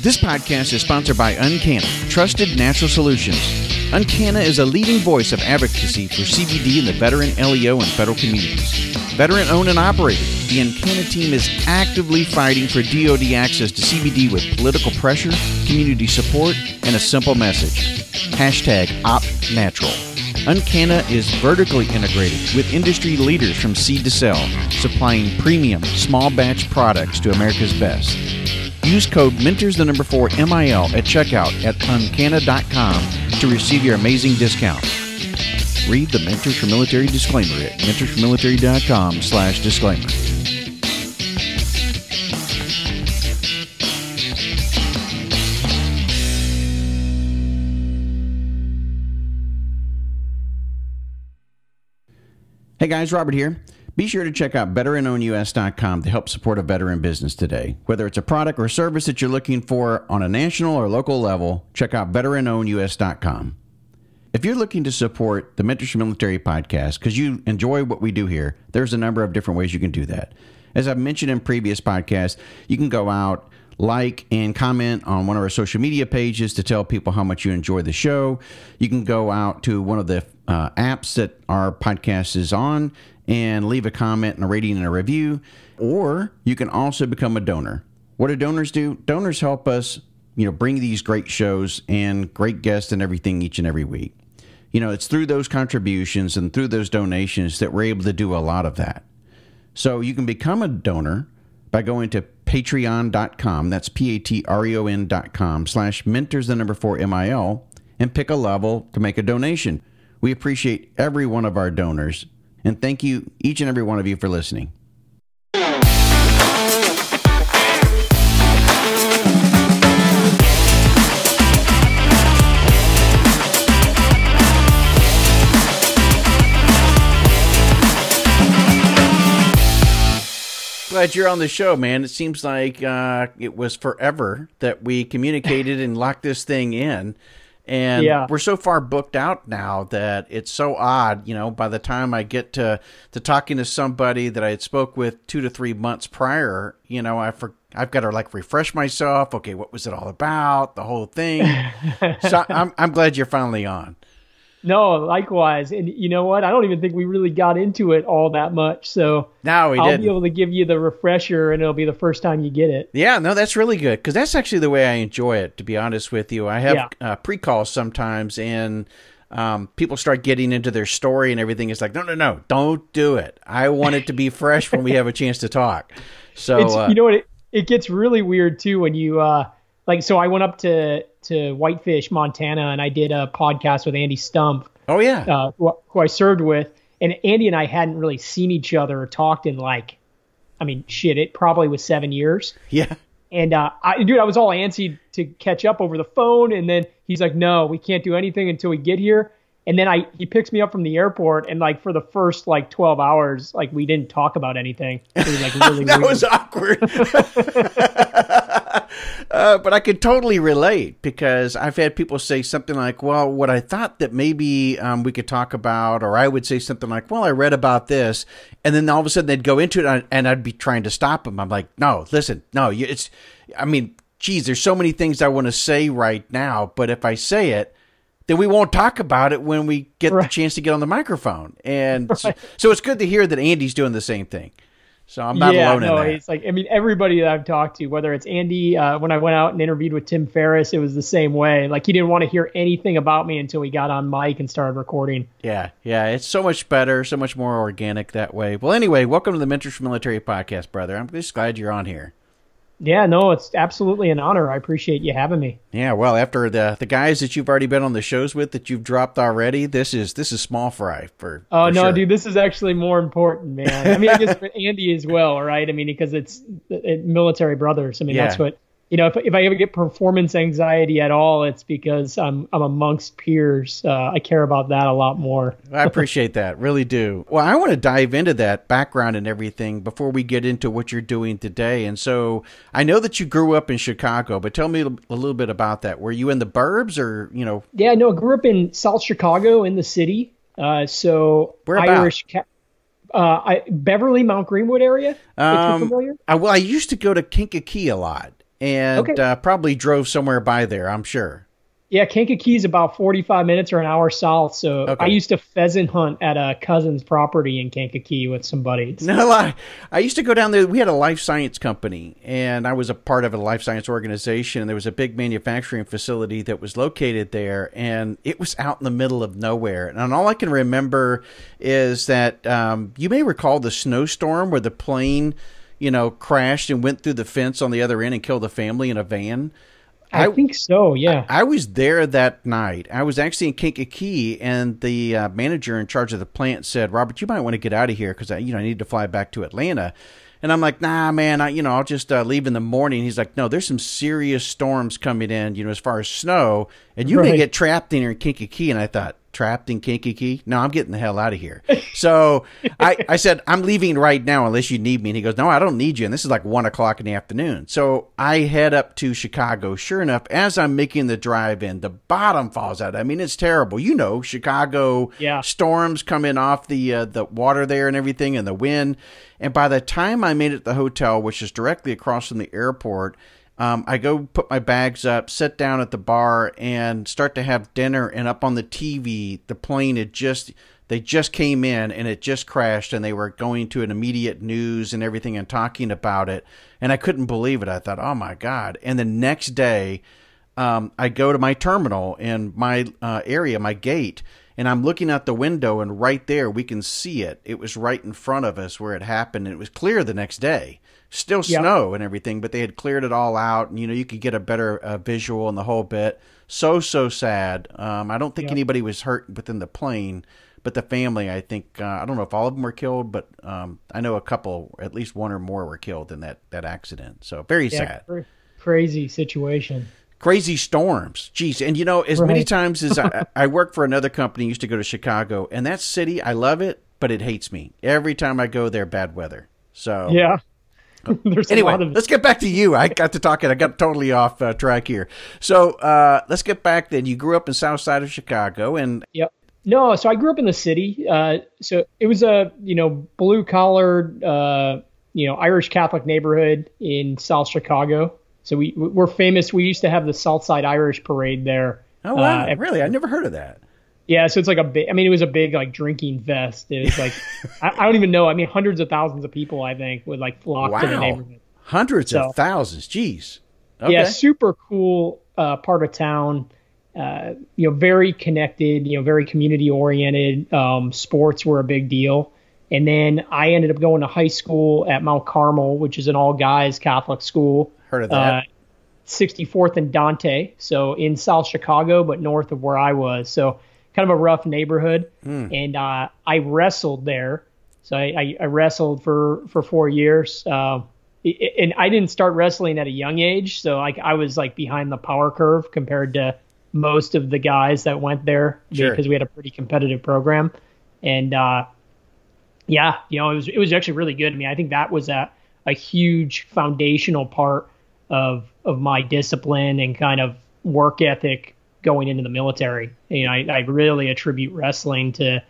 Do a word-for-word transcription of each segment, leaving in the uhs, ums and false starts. This podcast is sponsored by UnCanna, Trusted Natural Solutions. UnCanna is a leading voice of advocacy for C B D in the veteran, L E O, and federal communities. Veteran-owned and operated, the UnCanna team is actively fighting for D O D access to C B D with political pressure, community support, and a simple message. Hashtag OptNatural. UnCanna is vertically integrated with industry leaders from seed to sell, supplying premium, small batch products to America's best. Use code Mentors the number four M I L at checkout at UnCanna dot com to receive your amazing discount. Read the Mentors for Military disclaimer at mentorsformilitary.com slash disclaimer. Hey guys, Robert here. Be sure to check out veteran owned U S dot com to help support a veteran business today. Whether it's a product or service that you're looking for on a national or local level, check out veteran owned U S dot com. If you're looking to support the Mentors for Military podcast because you enjoy what we do here, there's a number of different ways you can do that. As I've mentioned in previous podcasts, you can go out, like and comment on one of our social media pages to tell people how much you enjoy the show. You can go out to one of the uh, apps that our podcast is on and leave a comment and a rating and a review. Or you can also become a donor. What do donors do? Donors help us, you know, bring these great shows and great guests and everything each and every week. You know, it's through those contributions and through those donations that we're able to do a lot of that. So you can become a donor by going to patreon dot com, that's P A T R E O N dot com, slash mentors, the number four M I L, and pick a level to make a donation. We appreciate every one of our donors, and thank you, each and every one of you, for listening. Glad you're on the show, man. It seems like uh, it was forever that we communicated and locked this thing in. And yeah. We're so far booked out now that it's so odd, you know, by the time I get to, to talking to somebody that I had spoke with two to three months prior, you know, I for, I've got to like refresh myself. Okay, what was it all about? The whole thing. So I'm I'm glad you're finally on. No, likewise. And you know what? I don't even think we really got into it all that much. So no, we I'll didn't. be able to give you the refresher and it'll be the first time you get it. Yeah, no, that's really good because that's actually the way I enjoy it, to be honest with you. I have yeah. uh, pre-calls sometimes and um, people start getting into their story and everything. It's like, no, no, no, don't do it. I want it to be fresh when we have a chance to talk. So it's, uh, you know what? It, it gets really weird too when you uh, like, so I went up to to Whitefish, Montana, and I did a podcast with Andy Stumpf. Oh, yeah. Uh, who, who I served with. And Andy and I hadn't really seen each other or talked in like, I mean, shit, it probably was seven years. Yeah. And, uh, I, dude, I was all antsy to catch up over the phone. And then he's like, no, we can't do anything until we get here. And then I he picks me up from the airport, and like for the first like twelve hours, like we didn't talk about anything. It was like really that weird. was awkward. uh, but I could totally relate because I've had people say something like, "Well, what I thought that maybe um, we could talk about," or I would say something like, "Well, I read about this," and then all of a sudden they'd go into it, and, I, and I'd be trying to stop them. I'm like, "No, listen, no, you, it's. I mean, geez, there's so many things I want to say right now, but if I say it." Then we won't talk about it when we get right. the chance to get on the microphone. And right. so, so it's good to hear that Andy's doing the same thing. So I'm not yeah, alone no, in that. It's like, I mean, everybody that I've talked to, whether it's Andy, uh, when I went out and interviewed with Tim Ferriss, it was the same way. Like he didn't want to hear anything about me until we got on mic and started recording. Yeah. Yeah. It's so much better, so much more organic that way. Well, anyway, welcome to the Mentors for Military podcast, brother. I'm just glad you're on here. Yeah, no, it's absolutely an honor. I appreciate you having me. Yeah, well, after the the guys that you've already been on the shows with that you've dropped already, this is this is small fry for. Oh for no, sure. dude, this is actually more important, man. I mean, I guess for Andy as well, right? I mean, because it's it, military brothers. I mean, yeah. that's what you know. If if I ever get performance anxiety at all, it's because I'm I'm amongst peers. Uh, I care about that a lot more. I appreciate that, really do. Well, I want to dive into that background and everything before we get into what you're doing today. And so I know that you grew up in Chicago, but tell me a little bit about that. Were you in the burbs, or you know? Yeah, no, I grew up in South Chicago in the city. Uh, so where about? Irish. Ca- Uh, I, Beverly, Mount Greenwood area. Um, if you're familiar. I, well, I used to go to Kankakee a lot. and okay. uh, probably drove somewhere by there, I'm sure. Yeah, Kankakee is about forty-five minutes or an hour south. So okay. I used to pheasant hunt at a cousin's property in Kankakee with somebody. No, I, I used to go down there. We had a life science company, and I was a part of a life science organization. And there was a big manufacturing facility that was located there, and it was out in the middle of nowhere. And all I can remember is that um, you may recall the snowstorm where the plane, you know, crashed and went through the fence on the other end and killed a family in a van. I, I think so, yeah. I, I was there that night. I was actually in Kankakee, and the uh, manager in charge of the plant said, "Robert, you might want to get out of here because I, you know, I need to fly back to Atlanta." And I'm like, "Nah, man, I, you know, I'll just uh, leave in the morning." He's like, "No, there's some serious storms coming in, you know, as far as snow, and you right. may get trapped in here in Kankakee." And I thought, trapped in Kankakee? No, I'm getting the hell out of here. So I, I said, "I'm leaving right now unless you need me." And he goes, "No, I don't need you." And this is like one o'clock in the afternoon. So I head up to Chicago. Sure enough, as I'm making the drive in, the bottom falls out. I mean, it's terrible. You know, Chicago yeah. storms coming off the, uh, the water there and everything and the wind. And by the time I made it to the hotel, which is directly across from the airport, Um, I go put my bags up, sit down at the bar, and start to have dinner. And up on the T V, the plane had just, they just came in and it just crashed. And they were going to an immediate news and everything and talking about it. And I couldn't believe it. I thought, oh my God. And the next day, um, I go to my terminal in my uh, area, my gate, and I'm looking out the window. And right there, we can see it. It was right in front of us where it happened. And it was clear the next day. Still snow yep. and everything, but they had cleared it all out, and you know you could get a better uh, visual and the whole bit. So so sad. Um, I don't think yep. anybody was hurt within the plane, but the family. I think uh, I don't know if all of them were killed, but um, I know a couple, at least one or more, were killed in that that accident. So very yeah, sad, cr- crazy situation. Crazy storms. Jeez. And, you know, as right. many times as I, I work for another company, used to go to Chicago, and that city, I love it, but it hates me. Every time I go there, bad weather. So, yeah. Anyway, let's get back to you. I got to talking. I got totally off uh, track here. So uh, let's get back then. You grew up in South Side of Chicago. and Yep. No, so I grew up in the city. Uh, so it was a, you know, blue-collar, uh, you know, Irish Catholic neighborhood in South Chicago. So we, we're famous. We used to have the South Side Irish Parade there. Oh, wow. Uh, really? I never heard of that. Yeah, so it's like a big, I mean, it was a big, like, drinking fest. It was like, I, I don't even know. I mean, hundreds of thousands of people, I think, would, like, flock wow. to the neighborhood. Hundreds so, of thousands. Jeez. Okay. Yeah, super cool uh, part of town. Uh, you know, very connected, you know, very community-oriented. Um, sports were a big deal. And then I ended up going to high school at Mount Carmel, which is an all-guys Catholic school. Heard of that. Uh, sixty-fourth and Dante, so in South Chicago, but north of where I was. So kind of a rough neighborhood, mm. and uh, I wrestled there. So I, I, I wrestled for, for four years, uh, it, and I didn't start wrestling at a young age. So like I was like behind the power curve compared to most of the guys that went there sure. because we had a pretty competitive program. And uh, yeah, you know, it was it was actually really good. I mean, I think that was a a huge foundational part of of my discipline and kind of work ethic going into the military. You know, I, I really attribute wrestling to,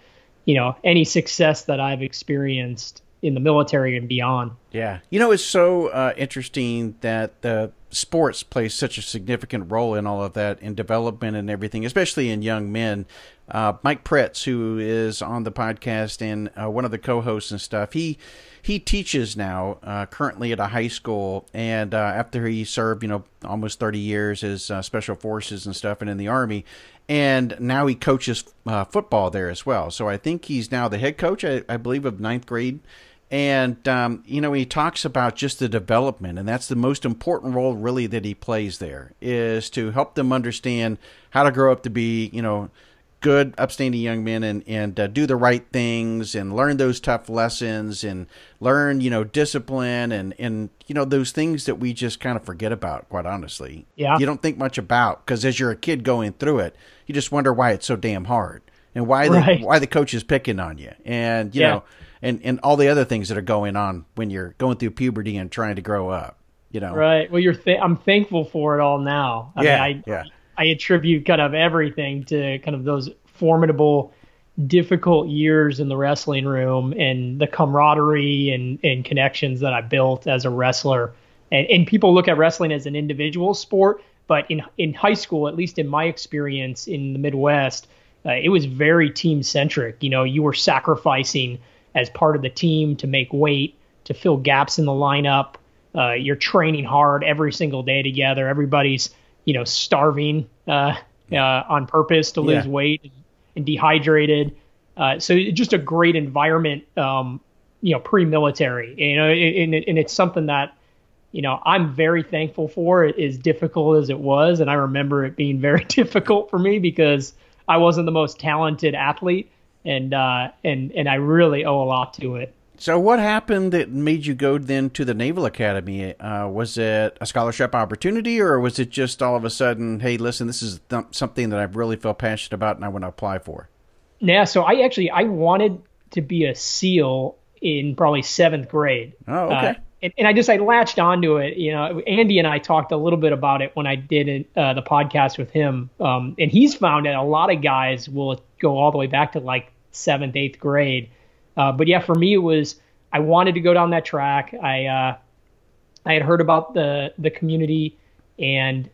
you know, any success that I've experienced in the military and beyond. Yeah. You know, it's so uh, interesting that the sports plays such a significant role in all of that, in development and everything, especially in young men. Uh, Mike Pretz, who is on the podcast and uh, one of the co-hosts and stuff, he he teaches now uh, currently at a high school. And uh, after he served, you know, almost thirty years as uh, special forces and stuff and in the Army. And now he coaches uh, football there as well. So I think he's now the head coach, I, I believe, of ninth grade. And, um, you know, he talks about just the development, and that's the most important role really that he plays there, is to help them understand how to grow up to be, you know, good, upstanding young men and, and uh, do the right things and learn those tough lessons and learn, you know, discipline and, and, you know, those things that we just kind of forget about, quite honestly. Yeah. You don't think much about, because as you're a kid going through it, you just wonder why it's so damn hard and why, right. the, why the coach is picking on you and, you yeah. know. And, and all the other things that are going on when you're going through puberty and trying to grow up, you know. Right. Well, you're th- I'm thankful for it all now. I yeah, mean, I, yeah. I attribute kind of everything to kind of those formidable, difficult years in the wrestling room and the camaraderie and, and connections that I built as a wrestler. And, and people look at wrestling as an individual sport, but in in high school, at least in my experience in the Midwest, uh, it was very team centric. You know, you were sacrificing as part of the team to make weight, to fill gaps in the lineup. Uh, you're training hard every single day together. Everybody's, you know, starving uh, uh, on purpose to lose yeah. weight and dehydrated. Uh, so just a great environment, um, you know, pre-military. You know, and, and it's something that, you know, I'm very thankful for. It as difficult as it was, and I remember it being very difficult for me because I wasn't the most talented athlete, and uh, and and I really owe a lot to it. So what happened that made you go then to the Naval Academy? Uh, was it a scholarship opportunity, or was it just all of a sudden, hey, listen, this is th- something that I really felt passionate about and I want to apply for? Yeah, so I actually I wanted to be a SEAL in probably seventh grade. Oh, okay. Uh, And, and I just, I latched onto it. You know, Andy and I talked a little bit about it when I did uh, the podcast with him. Um, and he's found that a lot of guys will go all the way back to like seventh, eighth grade. Uh, but yeah, for me, it was, I wanted to go down that track. I, uh, I had heard about the, the community, and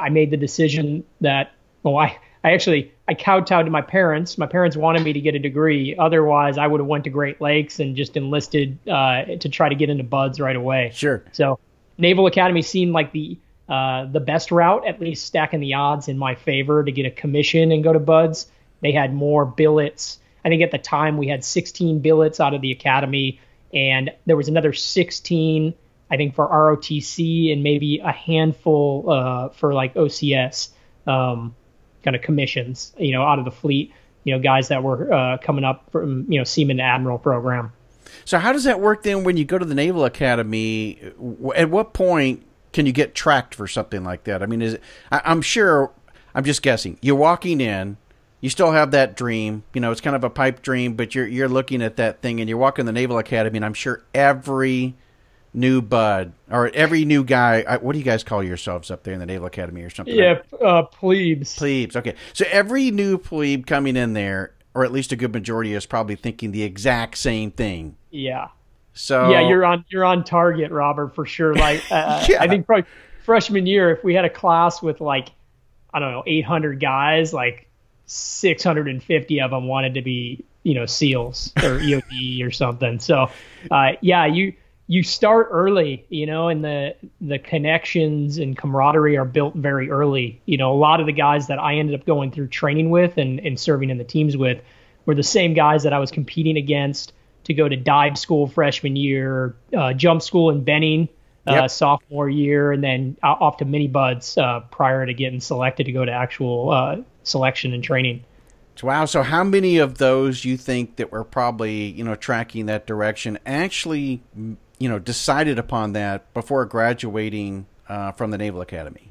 I made the decision that, well, I, I actually, I kowtowed to my parents. My parents wanted me to get a degree. Otherwise, I would have went to Great Lakes and just enlisted uh, to try to get into B U D S right away. Sure. So Naval Academy seemed like the uh, the best route, at least stacking the odds in my favor to get a commission and go to B U D S. They had more billets. I think at the time we had sixteen billets out of the academy, and there was another sixteen, I think, for R O T C and maybe a handful uh, for like O C S. Um kind of commissions, you know, out of the fleet, you know, guys that were uh, coming up from, you know, Seaman to Admiral program. So how does that work then when you go to the Naval Academy? At what point can you get tracked for something like that? I mean, is it, I, I'm sure, I'm just guessing, you're walking in, you still have that dream, you know, it's kind of a pipe dream, but you're you're looking at that thing and you're walking the Naval Academy, and I'm sure every new bud or every new guy, I, what do you guys call yourselves up there in the Naval Academy or something? Yeah, like? uh, plebes. Plebes, okay. So every new plebe coming in there, or at least a good majority, is probably thinking the exact same thing. Yeah. So yeah, you're on you're on target, Robert, for sure. Like uh, yeah. I think probably freshman year, if we had a class with like I don't know eight hundred guys, like six hundred fifty of them wanted to be, you know, SEALs or E O D or something. So uh, yeah, you. You start early, you know, and the the connections and camaraderie are built very early. You know, a lot of the guys that I ended up going through training with and, and serving in the teams with were the same guys that I was competing against to go to dive school freshman year, uh, jump school in Benning uh, yep. sophomore year, and then off to mini buds uh, prior to getting selected to go to actual uh, selection and training. Wow. So how many of those you think that were probably, you know, tracking that direction actually – you know, decided upon that before graduating uh, from the Naval Academy?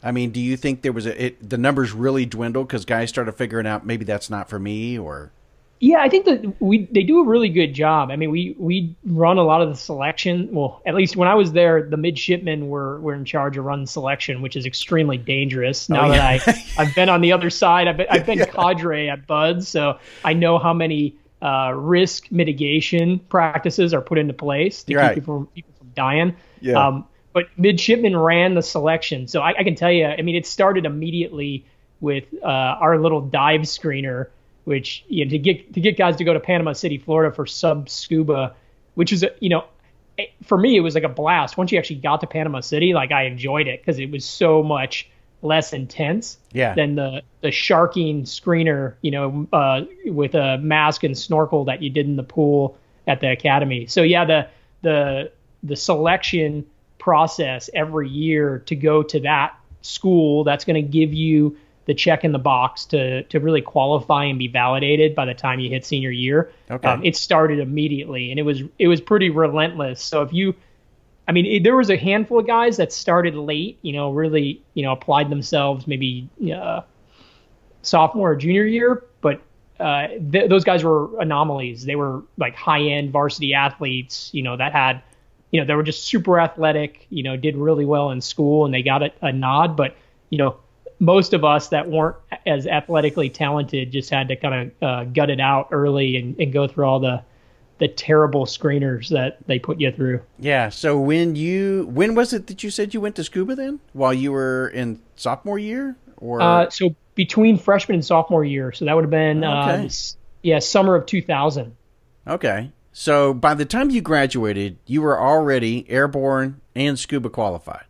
I mean, do you think there was a, it, the numbers really dwindled because guys started figuring out maybe that's not for me? Or yeah, I think that we they do a really good job. I mean, we we run a lot of the selection. Well, at least when I was there, the midshipmen were were in charge of run selection, which is extremely dangerous. Now oh, yeah. that I I've been on the other side, I've been, I've been yeah. cadre at B U D S, so I know how many. Uh, risk mitigation practices are put into place to right. keep people from, people from dying. Yeah. Um, but midshipmen ran the selection. So I, I can tell you, I mean, it started immediately with uh, our little dive screener, which, you know, to get to get guys to go to Panama City, Florida for sub scuba, which is, a, you know, for me, it was like a blast. Once you actually got to Panama City, like I enjoyed it because it was so much less intense yeah. than the, the sharking screener, you know, uh, with a mask and snorkel that you did in the pool at the academy. So yeah, the, the, the selection process every year to go to that school, that's going to give you the check in the box to, to really qualify and be validated by the time you hit senior year. Okay. Um, it started immediately, and it was, it was pretty relentless. So if you, I mean, it, there was a handful of guys that started late, you know, really, you know, applied themselves maybe uh, sophomore or junior year, but uh, th- those guys were anomalies. They were like high-end varsity athletes, you know, that had, you know, they were just super athletic, you know, did really well in school, and they got a, a nod. But, you know, most of us that weren't as athletically talented just had to kind of uh, gut it out early and, and go through all the, the terrible screeners that they put you through. Yeah. So when you, when was it that you said you went to scuba then, while you were in sophomore year, or? Uh, so between freshman and sophomore year. So that would have been, okay. uh, yeah, summer of two thousand. Okay. So by the time you graduated, you were already airborne and scuba qualified.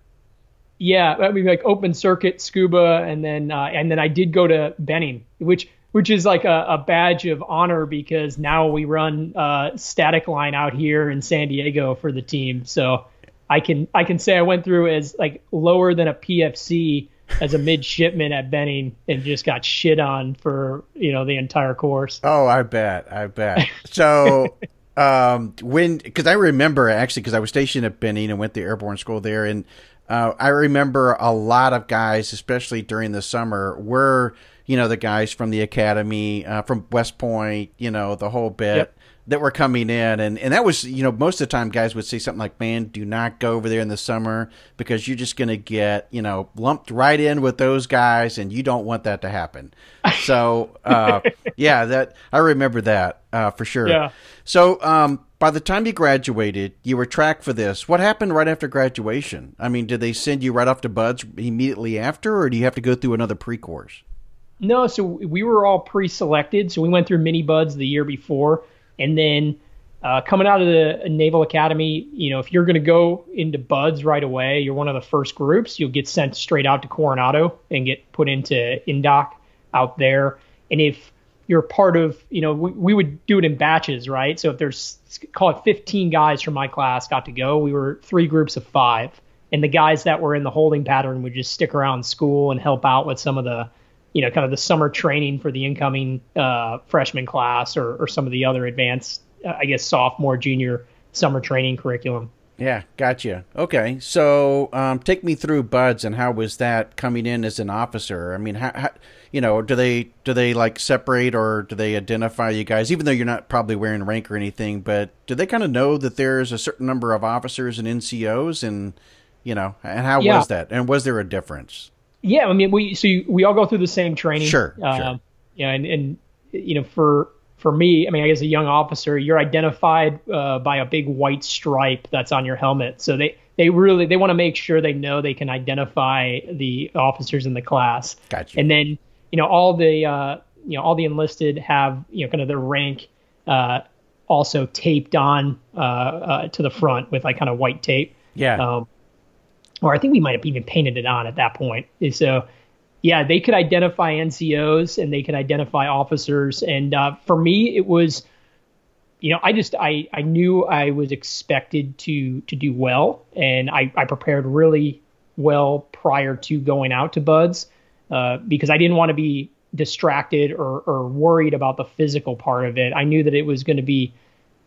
Yeah. I mean, like open circuit scuba. And then, uh, and then I did go to Benning, which, which is like a, a badge of honor, because now we run uh, static line out here in San Diego for the team. So I can I can say I went through as like lower than a P F C as a midshipman at Benning, and just got shit on for, you know, the entire course. Oh, I bet, I bet. So um, when, because I remember actually, because I was stationed at Benning and went to airborne school there, and uh, I remember a lot of guys, especially during the summer, were, you know, the guys from the academy, uh, from West Point, you know, the whole bit, yep, that were coming in. And, and that was, you know, most of the time guys would say something like, man, do not go over there in the summer, because you're just going to get, you know, lumped right in with those guys, and you don't want that to happen. So, uh, yeah, that I remember that uh, for sure. Yeah. So um, by the time you graduated, you were tracked for this. What happened right after graduation? I mean, did they send you right off to B U D S immediately after, or do you have to go through another pre-course? No, so we were all pre-selected. So we went through mini B U D S the year before. And then uh, coming out of the Naval Academy, you know, if you're going to go into B U D S right away, you're one of the first groups, you'll get sent straight out to Coronado and get put into Indoc out there. And if you're part of, you know, we, we would do it in batches, right? So if there's, call it fifteen guys from my class got to go, we were three groups of five. And the guys that were in the holding pattern would just stick around school and help out with some of the, you know, kind of the summer training for the incoming uh, freshman class, or, or some of the other advanced, uh, I guess, sophomore, junior summer training curriculum. Yeah, gotcha. Okay, so um, take me through B U D S, and how was that coming in as an officer? I mean, how, how, you know, do they do they like separate, or do they identify you guys, even though you're not probably wearing rank or anything? But do they kind of know that there's a certain number of officers and N C Os, and you know, and how yeah. was that, and was there a difference? Yeah, I mean, we so you, we all go through the same training. Sure, um, sure. Yeah, and, and you know, for for me, I mean, I guess a young officer, you're identified uh, by a big white stripe that's on your helmet. So they, they really they want to make sure they know they can identify the officers in the class. Gotcha. And then, you know, all the uh, you know all the enlisted have, you know, kind of their rank uh, also taped on uh, uh, to the front with like kind of white tape. Yeah. Um, Or I think we might have even painted it on at that point. So, yeah, they could identify N C Os and they could identify officers. And uh, for me, it was, you know, I just I, I knew I was expected to to do well, and I, I prepared really well prior to going out to B U D S uh, because I didn't want to be distracted or, or worried about the physical part of it. I knew that it was going to be,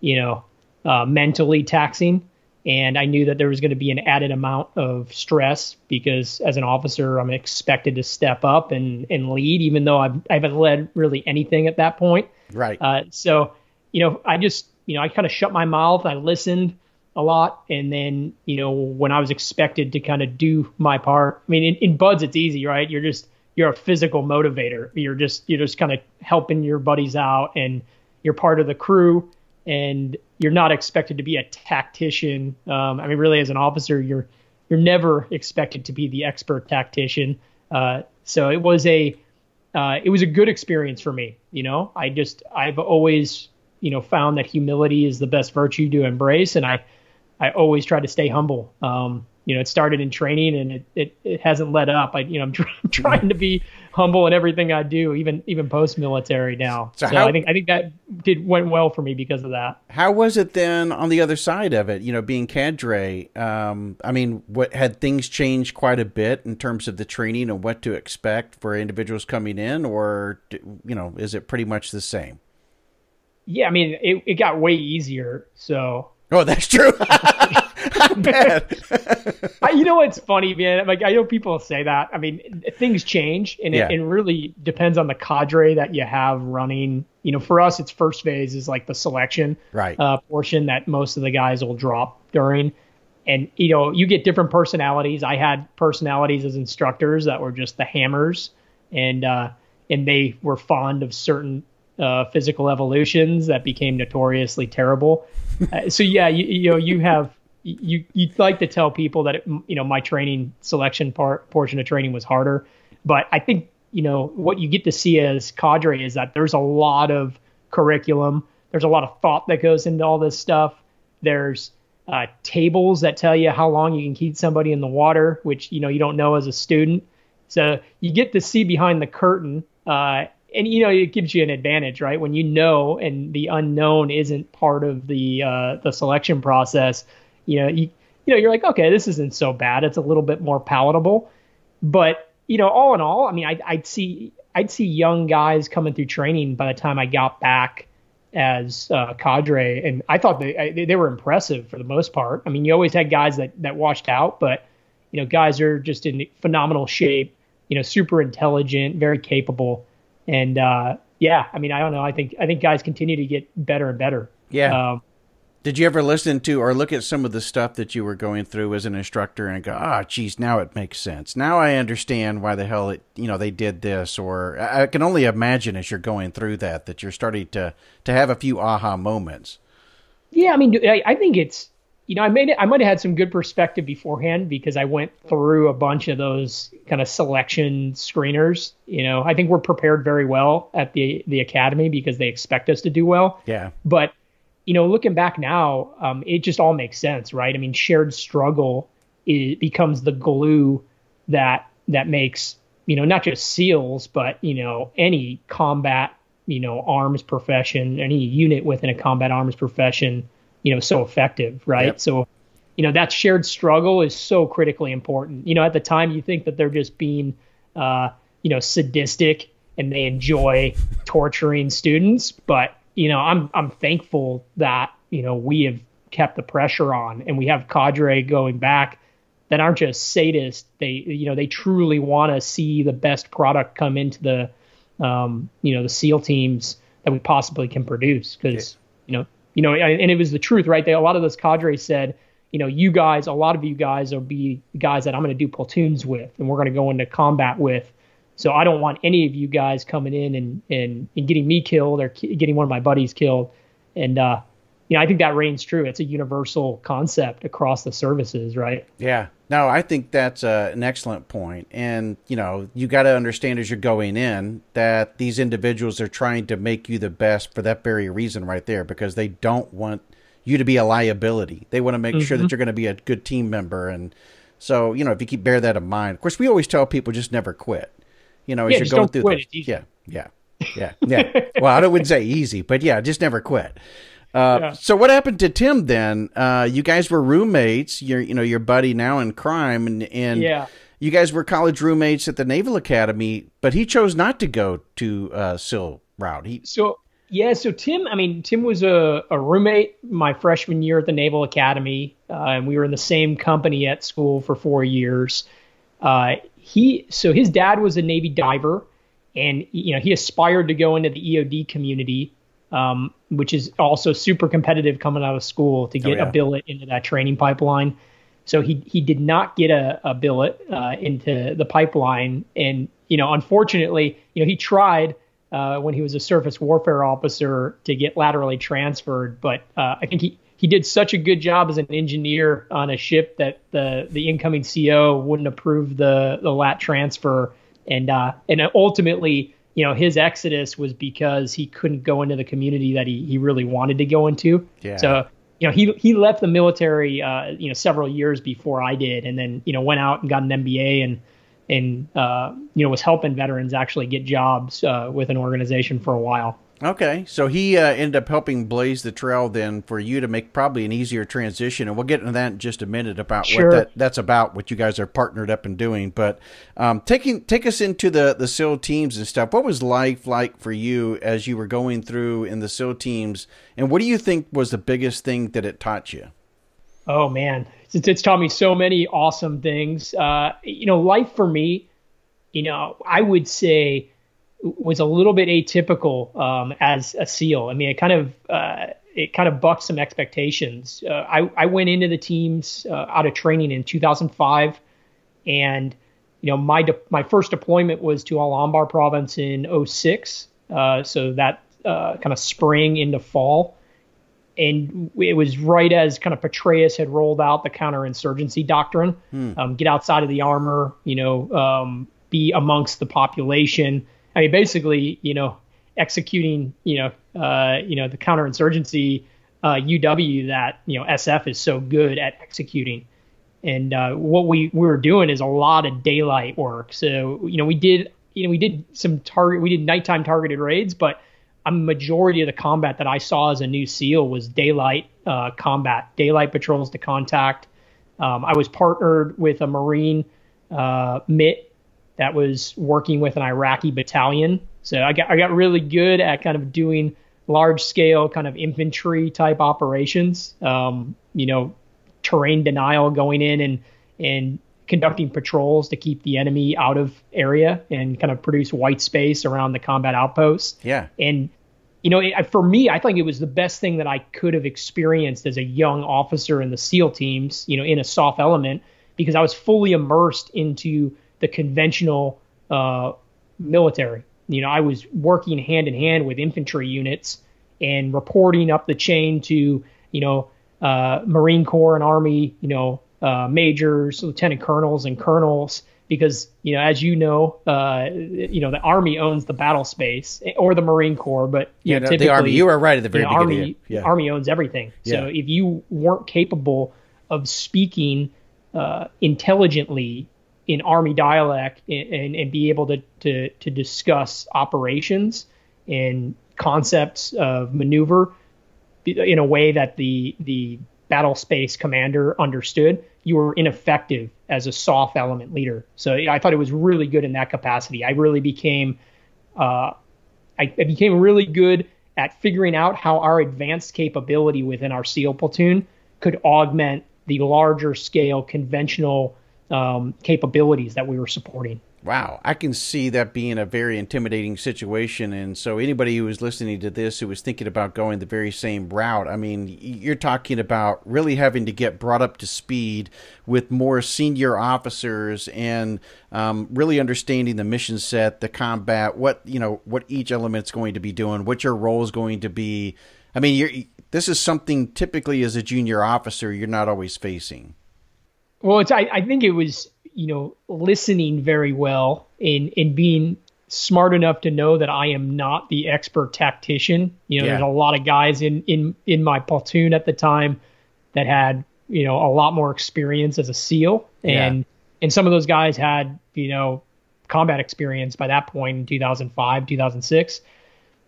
you know, uh, mentally taxing. And I knew that there was going to be an added amount of stress because as an officer, I'm expected to step up and, and lead, even though I've, I haven't led really anything at that point. Right. Uh, so, you know, I just, you know, I kind of shut my mouth. I listened a lot. And then, you know, when I was expected to kind of do my part, I mean, in, in B U D S, it's easy, right? You're just, you're a physical motivator. You're just, you're just kind of helping your buddies out, and you're part of the crew. And you're not expected to be a tactician. Um, I mean, really, as an officer, you're you're never expected to be the expert tactician. Uh, so it was a uh, it was a good experience for me. You know, I just I've always you know found that humility is the best virtue to embrace, and I I always try to stay humble. Um, you know, it started in training, and it, it, it hasn't let up. I you know I'm, tr- I'm trying to be humble in everything I do, even even post-military now. So, so how, I think I think that did went well for me because of that. How was it then on the other side of it, you know, being cadre? Um, I mean, what had things changed quite a bit in terms of the training and what to expect for individuals coming in, or, you know, is it pretty much the same? Yeah, I mean, it, it got way easier, so. Oh, that's true. I bet. I, you know what's funny, man? Like, I know people say that. I mean, things change, and yeah. it, it really depends on the cadre that you have running. You know, for us, it's first phase is like the selection right. uh, portion that most of the guys will drop during. And, you know, you get different personalities. I had personalities as instructors that were just the hammers, and uh, and they were fond of certain uh, physical evolutions that became notoriously terrible. Uh, so yeah, you, you know, you have, you, you'd like to tell people that, it, you know, my training selection part portion of training was harder, but I think, you know, what you get to see as cadre is that there's a lot of curriculum. There's a lot of thought that goes into all this stuff. There's uh, tables that tell you how long you can keep somebody in the water, which, you know, you don't know as a student. So you get to see behind the curtain, uh, and, you know, it gives you an advantage, right? When you know, and the unknown isn't part of the, uh, the selection process, you know, you, you know, you're like, okay, this isn't so bad. It's a little bit more palatable, but, you know, all in all, I mean, I, I'd see, I'd see young guys coming through training by the time I got back as uh cadre. And I thought they, they were impressive for the most part. I mean, you always had guys that, that washed out, but, you know, guys are just in phenomenal shape, you know, super intelligent, very capable. And, uh, yeah, I mean, I don't know. I think, I think guys continue to get better and better. Yeah. Um, Did you ever listen to or look at some of the stuff that you were going through as an instructor and go, ah, oh, geez, now it makes sense. Now I understand why the hell it, you know, they did this. Or I can only imagine as you're going through that, that you're starting to, to have a few aha moments. Yeah. I mean, I, I think it's, you know, I made it, I might've had some good perspective beforehand because I went through a bunch of those kind of selection screeners. You know, I think we're prepared very well at the, the academy because they expect us to do well. Yeah. But, you know, looking back now, um, it just all makes sense, right? I mean, shared struggle is, becomes the glue that that makes, you know, not just SEALs, but, you know, any combat, you know, arms profession, any unit within a combat arms profession, you know, so effective, right? Yep. So, you know, that shared struggle is so critically important. You know, at the time you think that they're just being, uh, you know, sadistic and they enjoy torturing students, but you know, I'm I'm thankful that, you know, we have kept the pressure on and we have cadre going back that aren't just sadists. They, you know, they truly want to see the best product come into the, um, you know, the SEAL teams that we possibly can produce. Because, yeah. you know, you know, and it was the truth, right? They, a lot of those cadres said, you know, you guys, a lot of you guys will be guys that I'm going to do platoons with and we're going to go into combat with. So I don't want any of you guys coming in and, and, and getting me killed or ki- getting one of my buddies killed. And, uh, you know, I think that reigns true. It's a universal concept across the services, right? Yeah. No, I think that's uh, an excellent point. And, you know, you got to understand as you're going in that these individuals are trying to make you the best for that very reason right there, because they don't want you to be a liability. They want to make mm-hmm. sure that you're going to be a good team member. And so, you know, if you keep bear that in mind, of course, we always tell people just never quit. You know, yeah, as you're going through this. Yeah, yeah, yeah, yeah. Well, I wouldn't say easy, but yeah, just never quit. Uh, yeah. So what happened to Tim then? Uh, you guys were roommates. You're, you know, your buddy now in crime, and, and yeah. you guys were college roommates at the Naval Academy, but he chose not to go to uh, SEAL route. He so yeah, so Tim. I mean, Tim was a, a roommate my freshman year at the Naval Academy, uh, and we were in the same company at school for four years. Uh, He so his dad was a Navy diver, and you know he aspired to go into the E O D community, um, which is also super competitive coming out of school to get oh, yeah. a billet into that training pipeline. So he he did not get a, a billet uh, into the pipeline, and you know unfortunately you know he tried uh, when he was a surface warfare officer to get laterally transferred, but uh, I think he. He did such a good job as an engineer on a ship that the, the incoming C O wouldn't approve the, the lat transfer. And, uh, and ultimately, you know, his exodus was because he couldn't go into the community that he, he really wanted to go into. Yeah. So, you know, he, he left the military, uh, you know, several years before I did, and then, you know, went out and got an M B A and, and, uh, you know, was helping veterans actually get jobs, uh, with an organization for a while. Okay, so he uh, ended up helping blaze the trail then for you to make probably an easier transition, and we'll get into that in just a minute about sure. what that, that's about, what you guys are partnered up and doing. But um, taking take us into the, the SEAL teams and stuff. What was life like for you as you were going through in the SEAL teams, and what do you think was the biggest thing that it taught you? Oh, man, it's, it's taught me so many awesome things. Uh, you know, life for me, you know, I would say was a little bit atypical um, as a SEAL. I mean, it kind of uh, it kind of bucked some expectations. Uh, I, I went into the teams uh, out of training in two thousand five, and you know my de- my first deployment was to Al-Ambar province in oh six. Uh, so that uh, kind of spring into fall. And it was right as kind of Petraeus had rolled out the counterinsurgency doctrine, hmm. um, get outside of the armor, you know, um, be amongst the population. I mean, basically, you know, executing, you know, uh, you know, the counterinsurgency uh, U W that, you know, S F is so good at executing. And uh, what we, we were doing is a lot of daylight work. So, you know, we did, you know, we did some target, we did nighttime targeted raids, but a majority of the combat that I saw as a new SEAL was daylight uh, combat, daylight patrols to contact. Um, I was partnered with a Marine uh, M I T that was working with an Iraqi battalion. So I got I got really good at kind of doing large scale kind of infantry type operations, um, you know, terrain denial, going in and and conducting patrols to keep the enemy out of area and kind of produce white space around the combat outpost. Yeah. And, you know, it, for me, I think it was the best thing that I could have experienced as a young officer in the SEAL teams, you know, in a soft element, because I was fully immersed into the conventional uh, military. You know, I was working hand in hand with infantry units and reporting up the chain to, you know, uh, Marine Corps and Army, you know, Uh, majors, lieutenant colonels, and colonels, because, you know, as you know, uh, you know, the Army owns the battle space, or the Marine Corps, but you yeah, know, no, the Army, you were right at the very you know, beginning. Army, yeah. Army owns everything. Yeah. So if you weren't capable of speaking uh, intelligently in Army dialect and, and, and be able to, to, to discuss operations and concepts of maneuver in a way that the, the battle space commander understood, you were ineffective as a soft element leader. So I thought it was really good in that capacity. I really became, uh, I, I became really good at figuring out how our advanced capability within our SEAL platoon could augment the larger scale conventional um, capabilities that we were supporting. Wow, I can see that being a very intimidating situation. And so anybody who is listening to this who is thinking about going the very same route, I mean, you're talking about really having to get brought up to speed with more senior officers and um, really understanding the mission set, the combat, what, you know, what each element's going to be doing, what your role is going to be. I mean, you're, this is something typically as a junior officer you're not always facing. Well, it's I, I think it was... you know, listening very well and, and being smart enough to know that I am not the expert tactician. You know, yeah. There's a lot of guys in, in, in my platoon at the time that had, you know, a lot more experience as a SEAL. And, yeah. and some of those guys had, you know, combat experience by that point in two thousand five, two thousand six.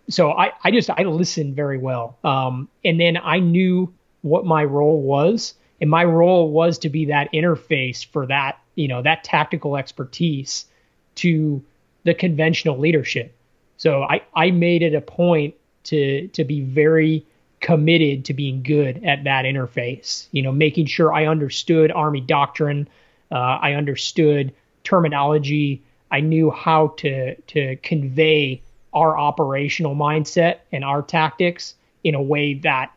So I, I just, I listened very well. Um, and then I knew what my role was, and my role was to be that interface for that, you know, that tactical expertise to the conventional leadership. So I, I made it a point to, to be very committed to being good at that interface, you know, making sure I understood Army doctrine. Uh, I understood terminology. I knew how to, to convey our operational mindset and our tactics in a way that,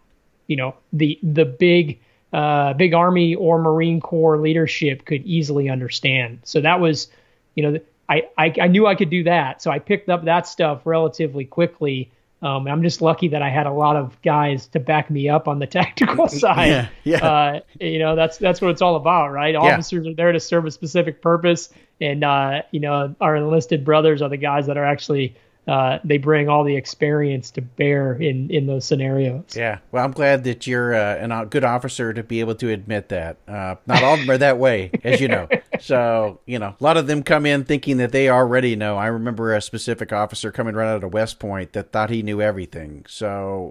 you know, the, the big, Uh, big Army or Marine Corps leadership could easily understand. So that was, you know, I, I, I knew I could do that. So I picked up that stuff relatively quickly. Um, and I'm just lucky that I had a lot of guys to back me up on the tactical side. Yeah, yeah. Uh, you know, that's, that's what it's all about, right? Yeah. Officers are there to serve a specific purpose. And, uh, you know, our enlisted brothers are the guys that are actually Uh, they bring all the experience to bear in, in those scenarios. Yeah. Well, I'm glad that you're uh, an, a good officer to be able to admit that. Uh, not all of them are that way, as you know. So, you know, a lot of them come in thinking that they already know. I remember a specific officer coming right out of West Point that thought he knew everything. So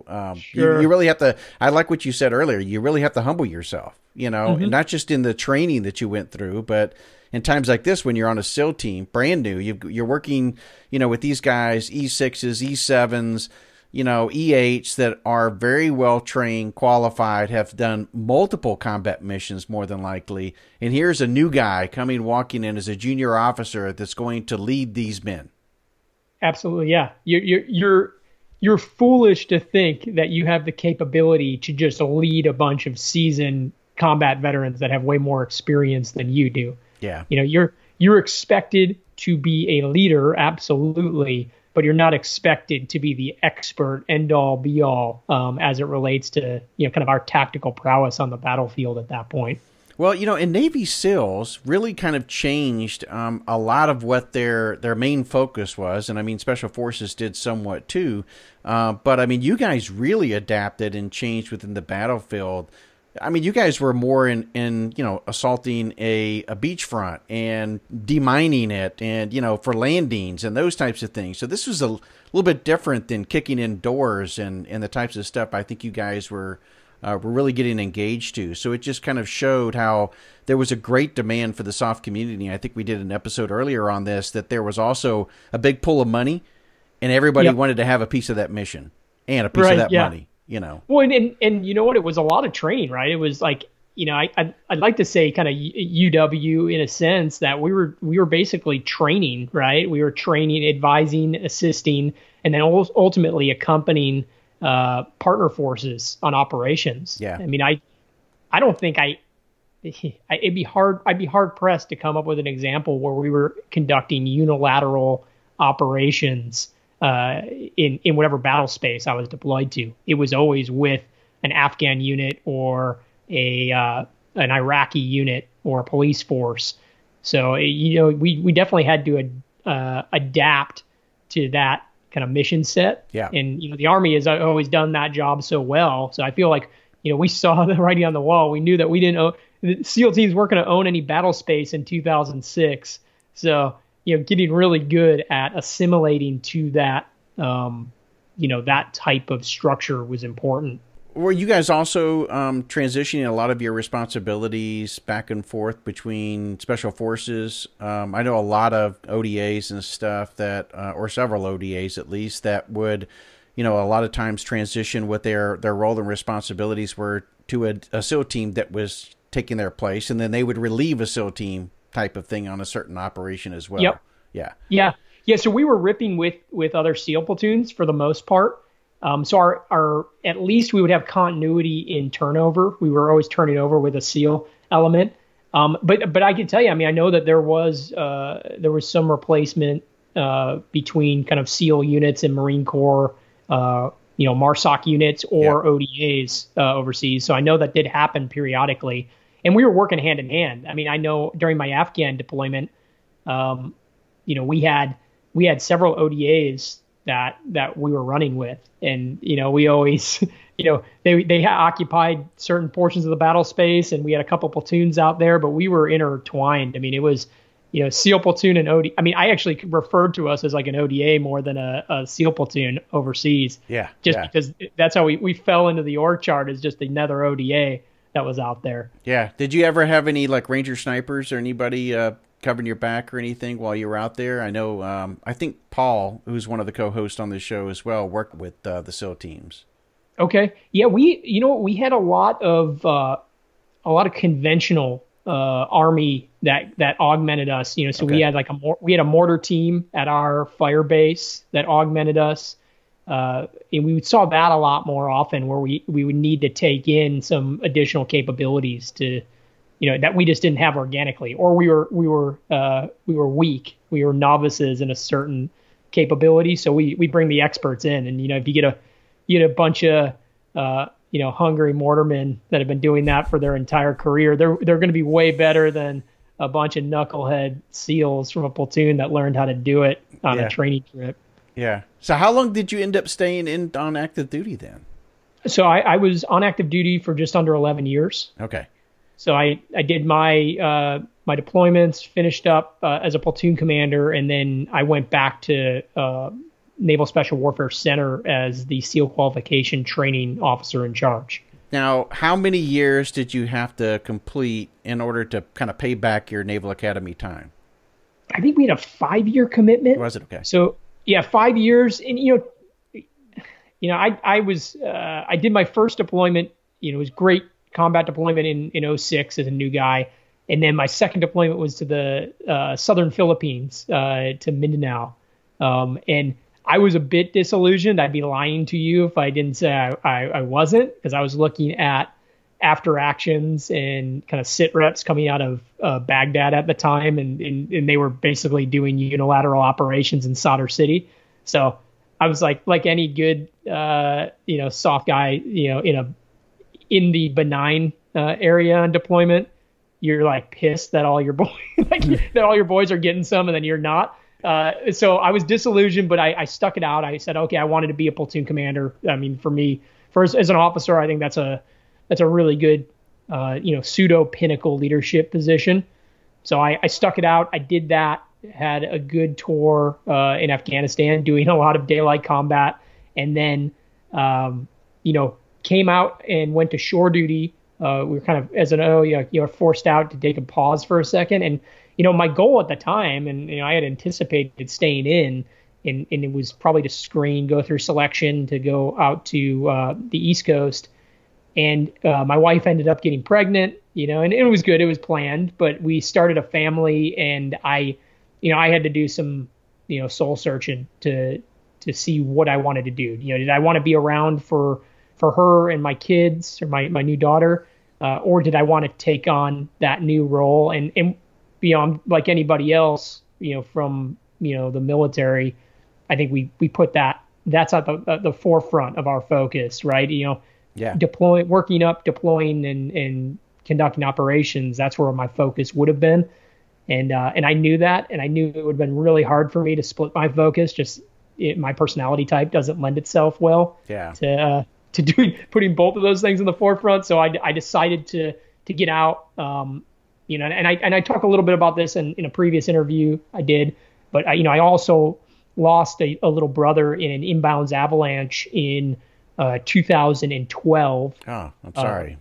um, sure. you, you really have to, I like what you said earlier, you really have to humble yourself, you know, mm-hmm. and not just in the training that you went through, but in times like this, when you're on a SEAL team, brand new, you, you're working, you know, with these guys, E sixes, E sevens, you know, E eights that are very well trained, qualified, have done multiple combat missions more than likely. And here's a new guy coming, walking in as a junior officer that's going to lead these men. Absolutely, yeah. You're you're you're, you're foolish to think that you have the capability to just lead a bunch of seasoned combat veterans that have way more experience than you do. Yeah. You know, you're, you're expected to be a leader. Absolutely. but you're not expected to be the expert end all be all um, as it relates to, you know, kind of our tactical prowess on the battlefield at that point. Well, you know, and Navy SEALs really kind of changed um, a lot of what their their main focus was. And I mean, Special Forces did somewhat too. Uh, but I mean, you guys really adapted and changed within the battlefield. I mean, you guys were more in, in you know, assaulting a, a beachfront and demining it and, you know, for landings and those types of things. So this was a l- little bit different than kicking in doors and, and the types of stuff I think you guys were uh, were really getting engaged to. So it just kind of showed how there was a great demand for the soft community. I think we did an episode earlier on this, that there was also a big pool of money and everybody yep. wanted to have a piece of that mission and a piece right, of that yeah. money. You know, well, and, and, and you know what, it was a lot of training, right? It was like, you know, I, I'd, I'd like to say kind of U W in a sense that we were, we were basically training, right? We were training, advising, assisting, and then ultimately accompanying uh, partner forces on operations. Yeah. I mean, I, I don't think I, I, it'd be hard, I'd be hard pressed to come up with an example where we were conducting unilateral operations Uh, in, in whatever battle space I was deployed to. It was always with an Afghan unit or a uh, an Iraqi unit or a police force. So, you know, we, we definitely had to uh, adapt to that kind of mission set. Yeah. And, you know, the Army has always done that job so well. So I feel like, you know, we saw the writing on the wall. We knew that we didn't own, the SEAL teams weren't going to own any battle space in two thousand six. So, you know, getting really good at assimilating to that, um, you know, that type of structure was important. Were you guys also um, transitioning a lot of your responsibilities back and forth between Special Forces? Um, I know a lot of O D As and stuff that, uh, or several O D As at least, that would, you know, a lot of times transition what their, their role and responsibilities were to a, a SEAL team that was taking their place, and then they would relieve a SEAL team type of thing on a certain operation as well. Yep. Yeah. Yeah. Yeah. So we were ripping with, with other SEAL platoons for the most part. Um, so our, our, at least we would have continuity in turnover. We were always turning over with a SEAL element. Um, but, but I can tell you, I mean, I know that there was, uh, there was some replacement, uh, between kind of SEAL units and Marine Corps, uh, you know, MARSOC units or yeah. O D As, uh, overseas. So I know that did happen periodically. And we were working hand in hand. I mean, I know during my Afghan deployment, um, you know, we had we had several O D As that that we were running with, and you know, we always, you know, they they occupied certain portions of the battle space, and we had a couple platoons out there, but we were intertwined. I mean, it was, you know, SEAL platoon and O D A. I mean, I actually referred to us as like an O D A more than a, a SEAL platoon overseas. Yeah, just yeah. because that's how we we fell into the org chart, as just another O D A that was out there. Yeah. Did you ever have any like Ranger snipers or anybody uh, covering your back or anything while you were out there? I know, um, I think Paul, who's one of the co-hosts on this show as well, worked with uh, the SEAL teams. Okay. Yeah. We, you know, we had a lot of, uh, a lot of conventional uh, Army that, that augmented us, you know, so okay. we had like a, mor- we had a mortar team at our fire base that augmented us. Uh, and we saw that a lot more often, where we, we would need to take in some additional capabilities to, you know, that we just didn't have organically, or we were, we were, uh, we were weak. We were novices in a certain capability. So we, we bring the experts in, and, you know, if you get a, you get a bunch of, uh, you know, hungry mortarmen that have been doing that for their entire career, they're, they're going to be way better than a bunch of knucklehead SEALs from a platoon that learned how to do it on yeah. a training trip. Yeah. So how long did you end up staying in on active duty then? So I, I was on active duty for just under eleven years. Okay. So I, I did my, uh, my deployments, finished up uh, as a platoon commander, and then I went back to uh, Naval Special Warfare Center as the SEAL qualification training officer in charge. Now, how many years did you have to complete in order to kind of pay back your Naval Academy time? I think we had a five-year commitment. Was it okay? So... Yeah, five years, and you know, you know, I I was uh, I did my first deployment. You know, it was great combat deployment in in oh six as a new guy, and then my second deployment was to the uh, southern Philippines uh, to Mindanao, um, and I was a bit disillusioned. I'd be lying to you if I didn't say I I, I wasn't, because I was looking at after actions and kind of sit reps coming out of uh, Baghdad at the time. And, and, and they were basically doing unilateral operations in Sadr City. So I was like, like any good, uh, you know, soft guy, you know, in a, in the benign uh, area on deployment, you're like pissed that all your boys, like mm. that all your boys are getting some and then you're not. Uh, so I was disillusioned, but I, I stuck it out. I said, okay, I wanted to be a platoon commander. I mean, for me, first as an officer, I think that's a, that's a really good, uh, you know, pseudo pinnacle leadership position. So I, I stuck it out. I did that. Had a good tour uh, in Afghanistan, doing a lot of daylight combat, and then, um, you know, came out and went to shore duty. Uh, we were kind of as an O, you know, you know, forced out to take a pause for a second. And you know, my goal at the time, and you know, I had anticipated staying in, and and it was probably to screen, go through selection, to go out to uh, the East Coast. And uh, my wife ended up getting pregnant, you know, and it was good, it was planned, but we started a family, and I. You know, I had to do some, you know, soul searching to to see what I wanted to do. You know, did I want to be around for for her and my kids or my, my new daughter, uh, or did I want to take on that new role? And and you know, I'm like anybody else, you know, from you know the military, I think we we put that that's at the at the forefront of our focus, right? You know, yeah, deploy, working up, deploying, and and conducting operations. That's where my focus would have been. And uh, and I knew that, and I knew it would have been really hard for me to split my focus. Just it, my personality type doesn't lend itself well yeah. to uh, to doing putting both of those things in the forefront. So I, I decided to to get out, um, you know. And I and I talk a little bit about this in, in a previous interview I did, but I, you know I also lost a, a little brother in an inbounds avalanche in uh, two thousand twelve. Oh, I'm sorry.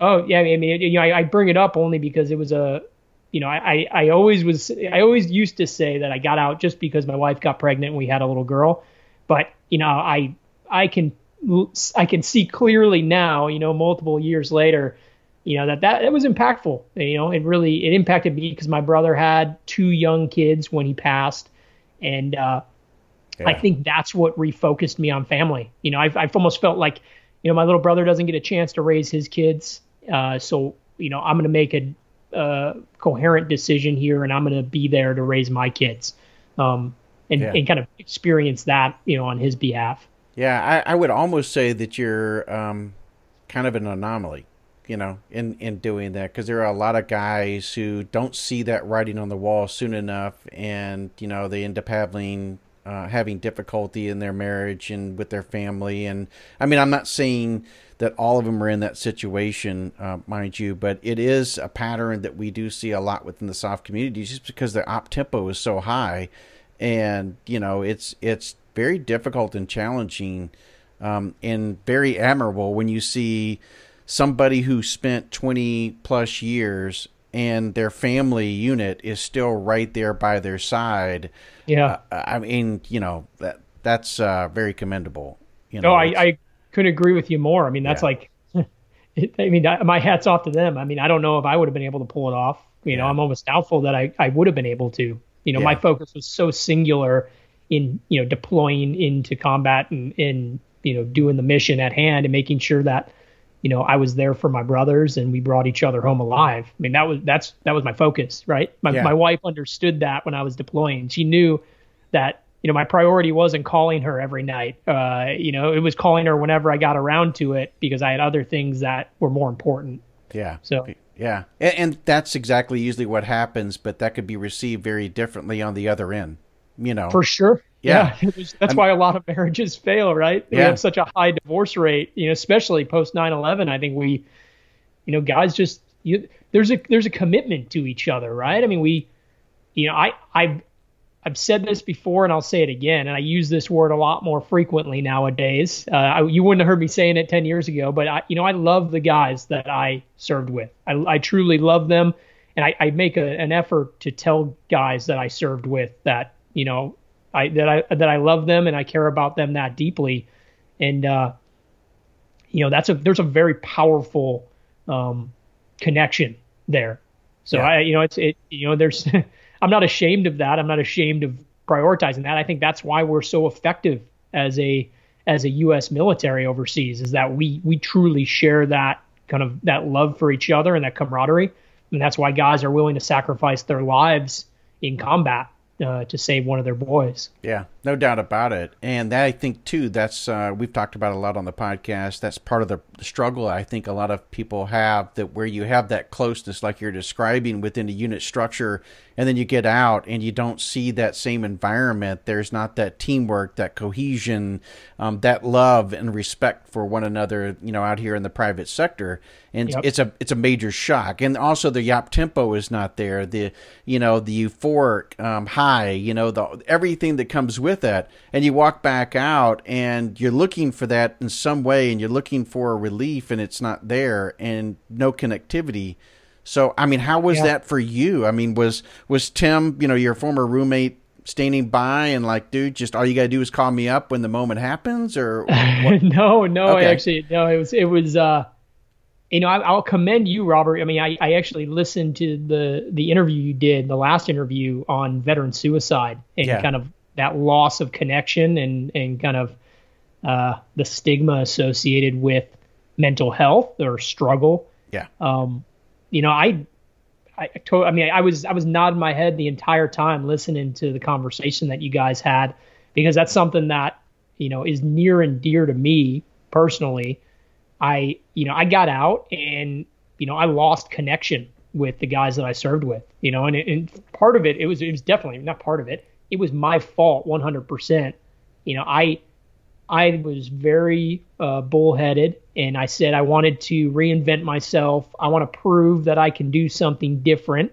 Uh, oh yeah, I mean it, you know I, I bring it up only because it was a. You know, I, I always was, I always used to say that I got out just because my wife got pregnant and we had a little girl. But, you know, I, I can, I can see clearly now, you know, multiple years later, you know, that that, that was impactful. You know, it really, it impacted me because my brother had two young kids when he passed. And, uh, yeah. I think that's what refocused me on family. You know, I've, I've almost felt like, you know, my little brother doesn't get a chance to raise his kids. Uh, so, you know, I'm going to make a, uh coherent decision here, and I'm going to be there to raise my kids um and, yeah. and kind of experience that, you know, on his behalf. Yeah. I, I would almost say that you're um kind of an anomaly, you know, in in doing that, because there are a lot of guys who don't see that writing on the wall soon enough, and you know they end up having uh having difficulty in their marriage and with their family. And I mean, I'm not saying that all of them are in that situation, uh, mind you, but it is a pattern that we do see a lot within the soft community, just because their op tempo is so high. And, you know, it's, it's very difficult and challenging, um, and very admirable when you see somebody who spent twenty plus years and their family unit is still right there by their side. Yeah. Uh, I mean, you know, that that's uh, very commendable. You know, no, I, I, couldn't agree with you more. I mean, that's yeah. like, it, I mean, I, my hat's off to them. I mean, I don't know if I would have been able to pull it off. You know, yeah. I'm almost doubtful that I, I would have been able to, you know, yeah. my focus was so singular in, you know, deploying into combat and, in you know, doing the mission at hand and making sure that, you know, I was there for my brothers and we brought each other home alive. I mean, that was, that's, that was my focus, right? My, yeah. my wife understood that when I was deploying. She knew that, you know, my priority wasn't calling her every night. Uh, you know, it was calling her whenever I got around to it, because I had other things that were more important. Yeah. So, yeah. And, and that's exactly usually what happens, but that could be received very differently on the other end, you know, for sure. Yeah. yeah. That's I'm, why a lot of marriages fail, right? We yeah. have such a high divorce rate, you know, especially post nine eleven. I think we, you know, guys just, you, there's a, there's a commitment to each other, right? I mean, we, you know, I, I've, I've said this before and I'll say it again. And I use this word a lot more frequently nowadays. Uh, I, you wouldn't have heard me saying it ten years ago, but I, you know, I love the guys that I served with. I, I truly love them. And I, I make a, an effort to tell guys that I served with that, you know, I, that I, that I love them and I care about them that deeply. And, uh, you know, that's a, there's a very powerful, um, connection there. So yeah. I, you know, it's, it, you know, there's, I'm not ashamed of that. I'm not ashamed of prioritizing that. I think that's why we're so effective as a as a U S military overseas, is that we we truly share that kind of that love for each other and that camaraderie. And that's why guys are willing to sacrifice their lives in combat. uh, to save one of their boys. Yeah, no doubt about it. And that, I think, too, that's uh, we've talked about a lot on the podcast. That's part of the struggle I think a lot of people have, that where you have that closeness like you're describing within a unit structure, and then you get out and you don't see that same environment. There's not that teamwork, that cohesion, um, that love and respect for one another, you know, out here in the private sector. And yep. it's a it's a major shock. And also the yop tempo is not there. The, you know, the euphoric um, high, you know, the everything that comes with that. And you walk back out and you're looking for that in some way, and you're looking for a relief, and it's not there, and no connectivity. So, I mean, how was yeah. that for you? I mean, was, was Tim, you know, your former roommate, standing by and like, dude, just all you got to do is call me up when the moment happens, or what? no, no, okay. I actually, no, it was, it was, uh, you know, I, I'll commend you, Robert. I mean, I, I actually listened to the, the interview you did, the last interview on veteran suicide, and yeah. kind of that loss of connection and, and kind of, uh, the stigma associated with mental health or struggle. Yeah. Um, you know, I, I told, I mean, I was, I was nodding my head the entire time listening to the conversation that you guys had, because that's something that, you know, is near and dear to me personally. I, you know, I got out and, you know, I lost connection with the guys that I served with, you know, and, and part of it, it was, it was definitely not part of it. It was my fault. one hundred percent. You know, I, I was very uh, bullheaded, and I said I wanted to reinvent myself. I want to prove that I can do something different.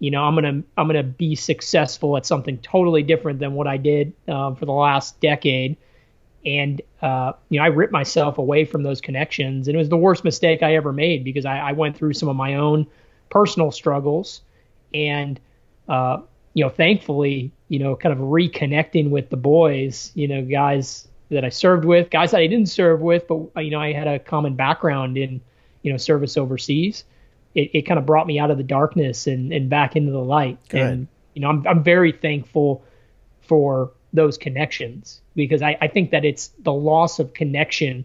You know, I'm gonna I'm gonna be successful at something totally different than what I did uh, for the last decade. And uh, you know, I ripped myself away from those connections, and it was the worst mistake I ever made, because I, I went through some of my own personal struggles, and uh, you know, thankfully, you know, kind of reconnecting with the boys, you know, guys that I served with, guys that I didn't serve with, but, you know, I had a common background in, you know, service overseas. It, it kind of brought me out of the darkness and, and back into the light. Good. And, you know, I'm, I'm very thankful for those connections, because I, I think that it's the loss of connection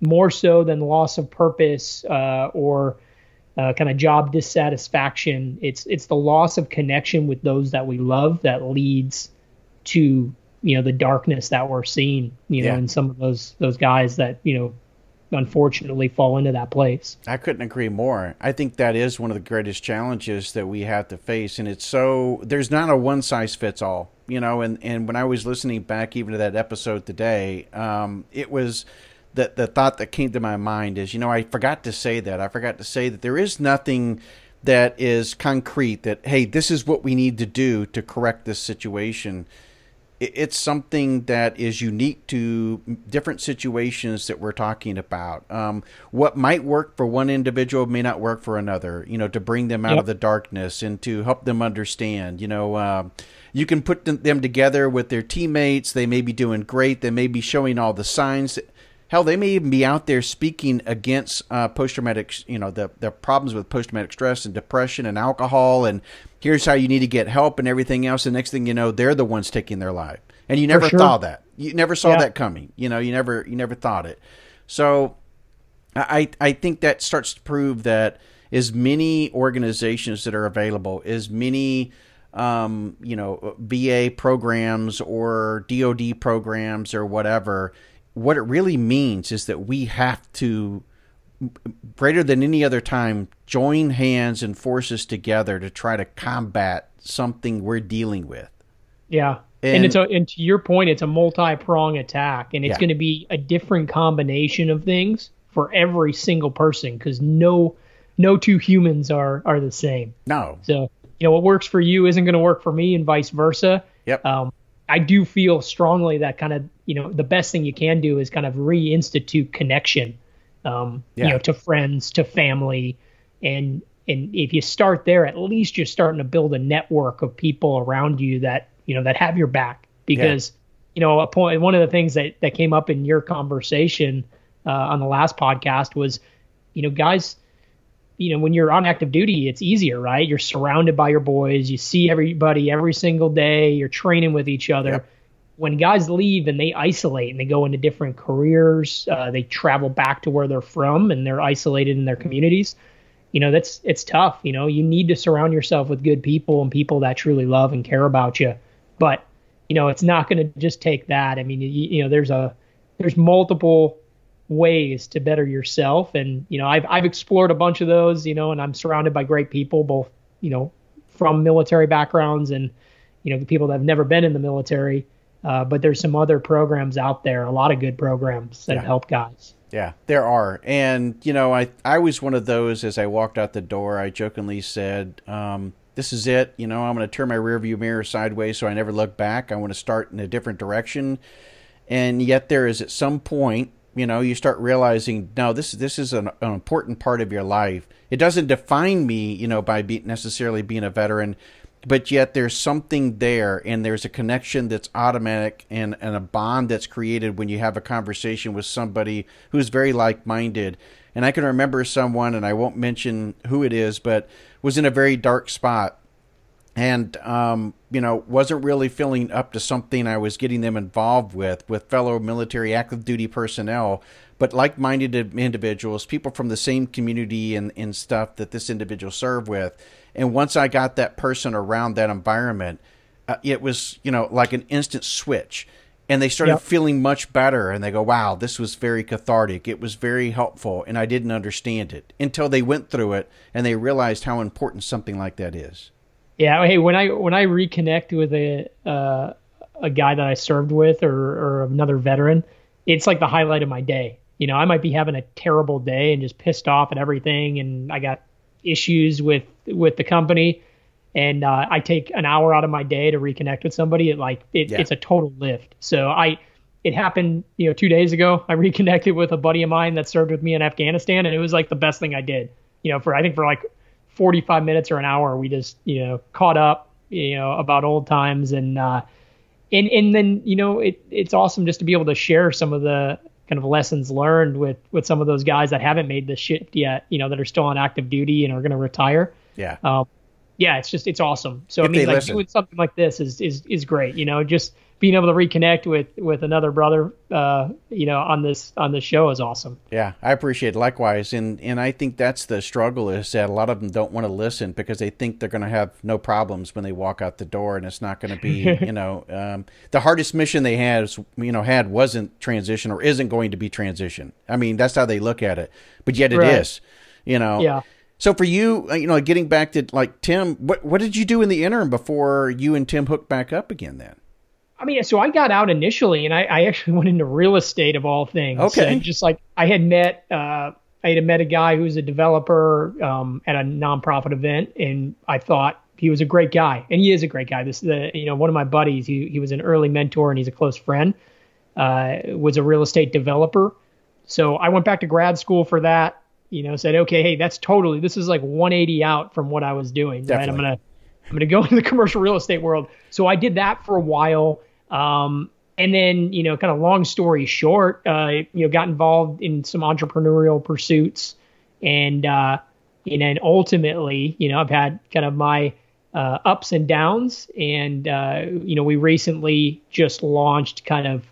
more so than the loss of purpose uh, or uh, kind of job dissatisfaction. It's, it's the loss of connection with those that we love that leads to, you know, the darkness that we're seeing, you know, yeah. in some of those, those guys that, you know, unfortunately fall into that place. I couldn't agree more. I think that is one of the greatest challenges that we have to face. And it's so, there's not a one size fits all, you know, and, and when I was listening back even to that episode today, um, it was that the thought that came to my mind is, you know, I forgot to say that. I forgot to say that there is nothing that is concrete that, hey, this is what we need to do to correct this situation. It's something that is unique to different situations that we're talking about. Um, what might work for one individual may not work for another, you know, to bring them out yep. of the darkness and to help them understand, you know, um, you can put them together with their teammates. They may be doing great. They may be showing all the signs. Hell, they may even be out there speaking against uh, post-traumatic, you know, the, the problems with post-traumatic stress and depression and alcohol and here's how you need to get help and everything else. The next thing you know, they're the ones taking their life. And you never sure. saw that. You never saw yeah. that coming. You know, you never, you never thought it. So I, I think that starts to prove that as many organizations that are available, as many, um, you know, V A programs or D O D programs or whatever, what it really means is that we have to, greater than any other time, join hands and forces together to try to combat something we're dealing with. Yeah. And, and it's a, and to your point, it's a multi-prong attack, and it's yeah. going to be a different combination of things for every single person. 'Cause no, no two humans are, are the same. No. So, you know, what works for you isn't going to work for me and vice versa. Yep. Um, I do feel strongly that kind of, you know, the best thing you can do is kind of reinstitute connection. Um, yeah. you know, to friends, to family. And, and if you start there, at least you're starting to build a network of people around you that, you know, that have your back, because, yeah. you know, a point, one of the things that, that came up in your conversation, uh, on the last podcast was, you know, guys, you know, when you're on active duty, it's easier, right? You're surrounded by your boys. You see everybody every single day. You're training with each other. Yep. When guys leave and they isolate and they go into different careers, uh, they travel back to where they're from and they're isolated in their communities. You know, that's, it's tough. You know, you need to surround yourself with good people and people that truly love and care about you. But, you know, it's not going to just take that. I mean, you, you know, there's a there's multiple ways to better yourself. And, you know, I've I've explored a bunch of those, you know, and I'm surrounded by great people, both, you know, from military backgrounds and, you know, the people that have never been in the military. Uh, but there's some other programs out there, a lot of good programs that yeah. help guys. Yeah, there are. And, you know, I, I was one of those, as I walked out the door, I jokingly said, um, this is it. You know, I'm going to turn my rearview mirror sideways so I never look back. I want to start in a different direction. And yet there is at some point, you know, you start realizing, no, this, this is an, an important part of your life. It doesn't define me, you know, by be, necessarily being a veteran. But yet there's something there, and there's a connection that's automatic, and, and a bond that's created when you have a conversation with somebody who's very like-minded. And I can remember someone, and I won't mention who it is, but was in a very dark spot and, um, you know, wasn't really feeling up to something I was getting them involved with, with fellow military active duty personnel, but like-minded individuals, people from the same community and, and stuff that this individual served with. And once I got that person around that environment, uh, it was, you know, like an instant switch, and they started yep. feeling much better. And they go, wow, this was very cathartic. It was very helpful. And I didn't understand it until they went through it and they realized how important something like that is. Yeah. Hey, when I, when I reconnect with a, uh, a guy that I served with, or, or another veteran, it's like the highlight of my day. You know, I might be having a terrible day and just pissed off at everything. And I got issues with, with the company. And uh, I take an hour out of my day to reconnect with somebody. It like, it, yeah. it's a total lift. So I, it happened, you know, two days ago, I reconnected with a buddy of mine that served with me in Afghanistan. And it was like the best thing I did, you know, for, I think for like forty-five minutes or an hour, we just, you know, caught up, you know, about old times. And, uh, and, and then, you know, it, it's awesome just to be able to share some of the kind of lessons learned with, with some of those guys that haven't made the shift yet, you know, that are still on active duty and are going to retire. Yeah. Um, yeah, it's just, it's awesome. So if I mean, like listen. doing something like this is, is, is great. You know, just being able to reconnect with, with another brother, uh, you know, on this, on this show is awesome. Yeah. I appreciate it. Likewise. And, and I think that's the struggle, is that a lot of them don't want to listen because they think they're going to have no problems when they walk out the door, and it's not going to be, you know, um, the hardest mission they had, you know, had wasn't transition or isn't going to be transition. I mean, that's how they look at it, but yet it right. is, you know? Yeah. So for you, you know, getting back to like Tim, what, what did you do in the interim before you and Tim hooked back up again then? I mean, so I got out initially, and I, I actually went into real estate of all things. Okay. And just like I had met, uh, I had met a guy who was a developer um, at a nonprofit event, and I thought he was a great guy, and he is a great guy. This, the you know, one of my buddies, he he was an early mentor, and he's a close friend. Uh, was a real estate developer, so I went back to grad school for that. You know, said, okay, hey, that's totally, this is like one eighty out from what I was doing. Definitely. Right, I'm gonna I'm gonna go into the commercial real estate world. So I did that for a while. Um, and then, you know, kind of long story short, uh, you know, got involved in some entrepreneurial pursuits, and, uh, and then ultimately, you know, I've had kind of my, uh, ups and downs, and, uh, you know, we recently just launched kind of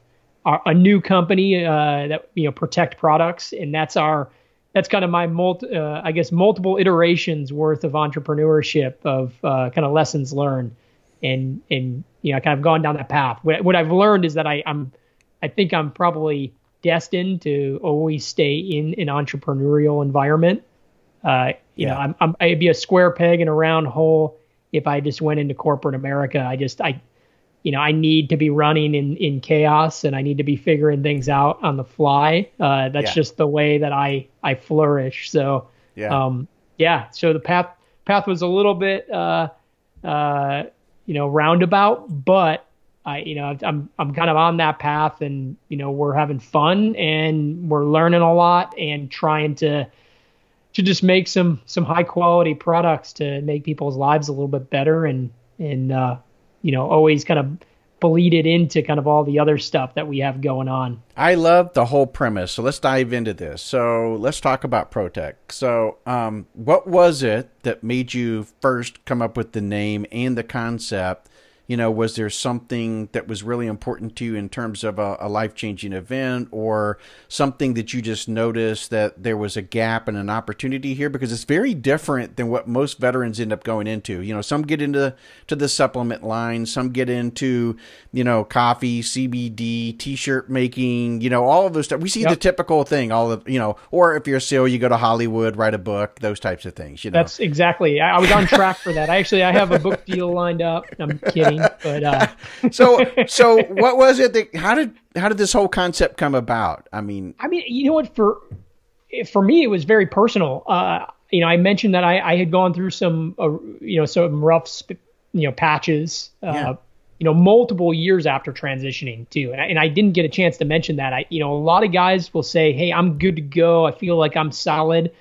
our, a new company, uh, that, you know, Protekt products. And that's our, that's kind of my multi, uh, I guess, multiple iterations worth of entrepreneurship, of, uh, kind of lessons learned. And, and, you know, I kind of gone down that path. What, what I've learned is that I, I'm, I think I'm probably destined to always stay in an entrepreneurial environment. Uh, you yeah. know, I'm, I'm, I'd be a square peg in a round hole if I just went into corporate America. I just, I, you know, I need to be running in, in chaos, and I need to be figuring things out on the fly. Uh, that's yeah. just the way that I, I flourish. So, yeah. um, yeah. So the path, path was a little bit, uh, uh, you know, roundabout, but I, you know, I'm, I'm kind of on that path, and, you know, we're having fun, and we're learning a lot, and trying to, to just make some, some high quality products to make people's lives a little bit better. And, and, uh, you know, always kind of bleeded into kind of all the other stuff that we have going on. I love the whole premise. So let's dive into this. So let's talk about Protekt. So um, what was it that made you first come up with the name and the concept, You know, was there something that was really important to you in terms of a, a life-changing event, or something that you just noticed that there was a gap and an opportunity here? Because it's very different than what most veterans end up going into. You know, some get into to the supplement line, some get into, you know, coffee, C B D, t-shirt making, you know, all of those stuff. We see yep. the typical thing, all of, you know, or if you're a SEAL, you go to Hollywood, write a book, those types of things, you know. That's exactly, I, I was on track for that. I actually, I have a book deal lined up. I'm kidding. But, uh. so, so what was it that, how did, how did this whole concept come about? I mean, I mean, you know what, for, for me, it was very personal. Uh, you know, I mentioned that I, I had gone through some, uh, you know, some rough, sp- you know, patches, uh, yeah. you know, multiple years after transitioning too. And I, and I didn't get a chance to mention that. I, you know, a lot of guys will say, hey, I'm good to go. I feel like I'm solid.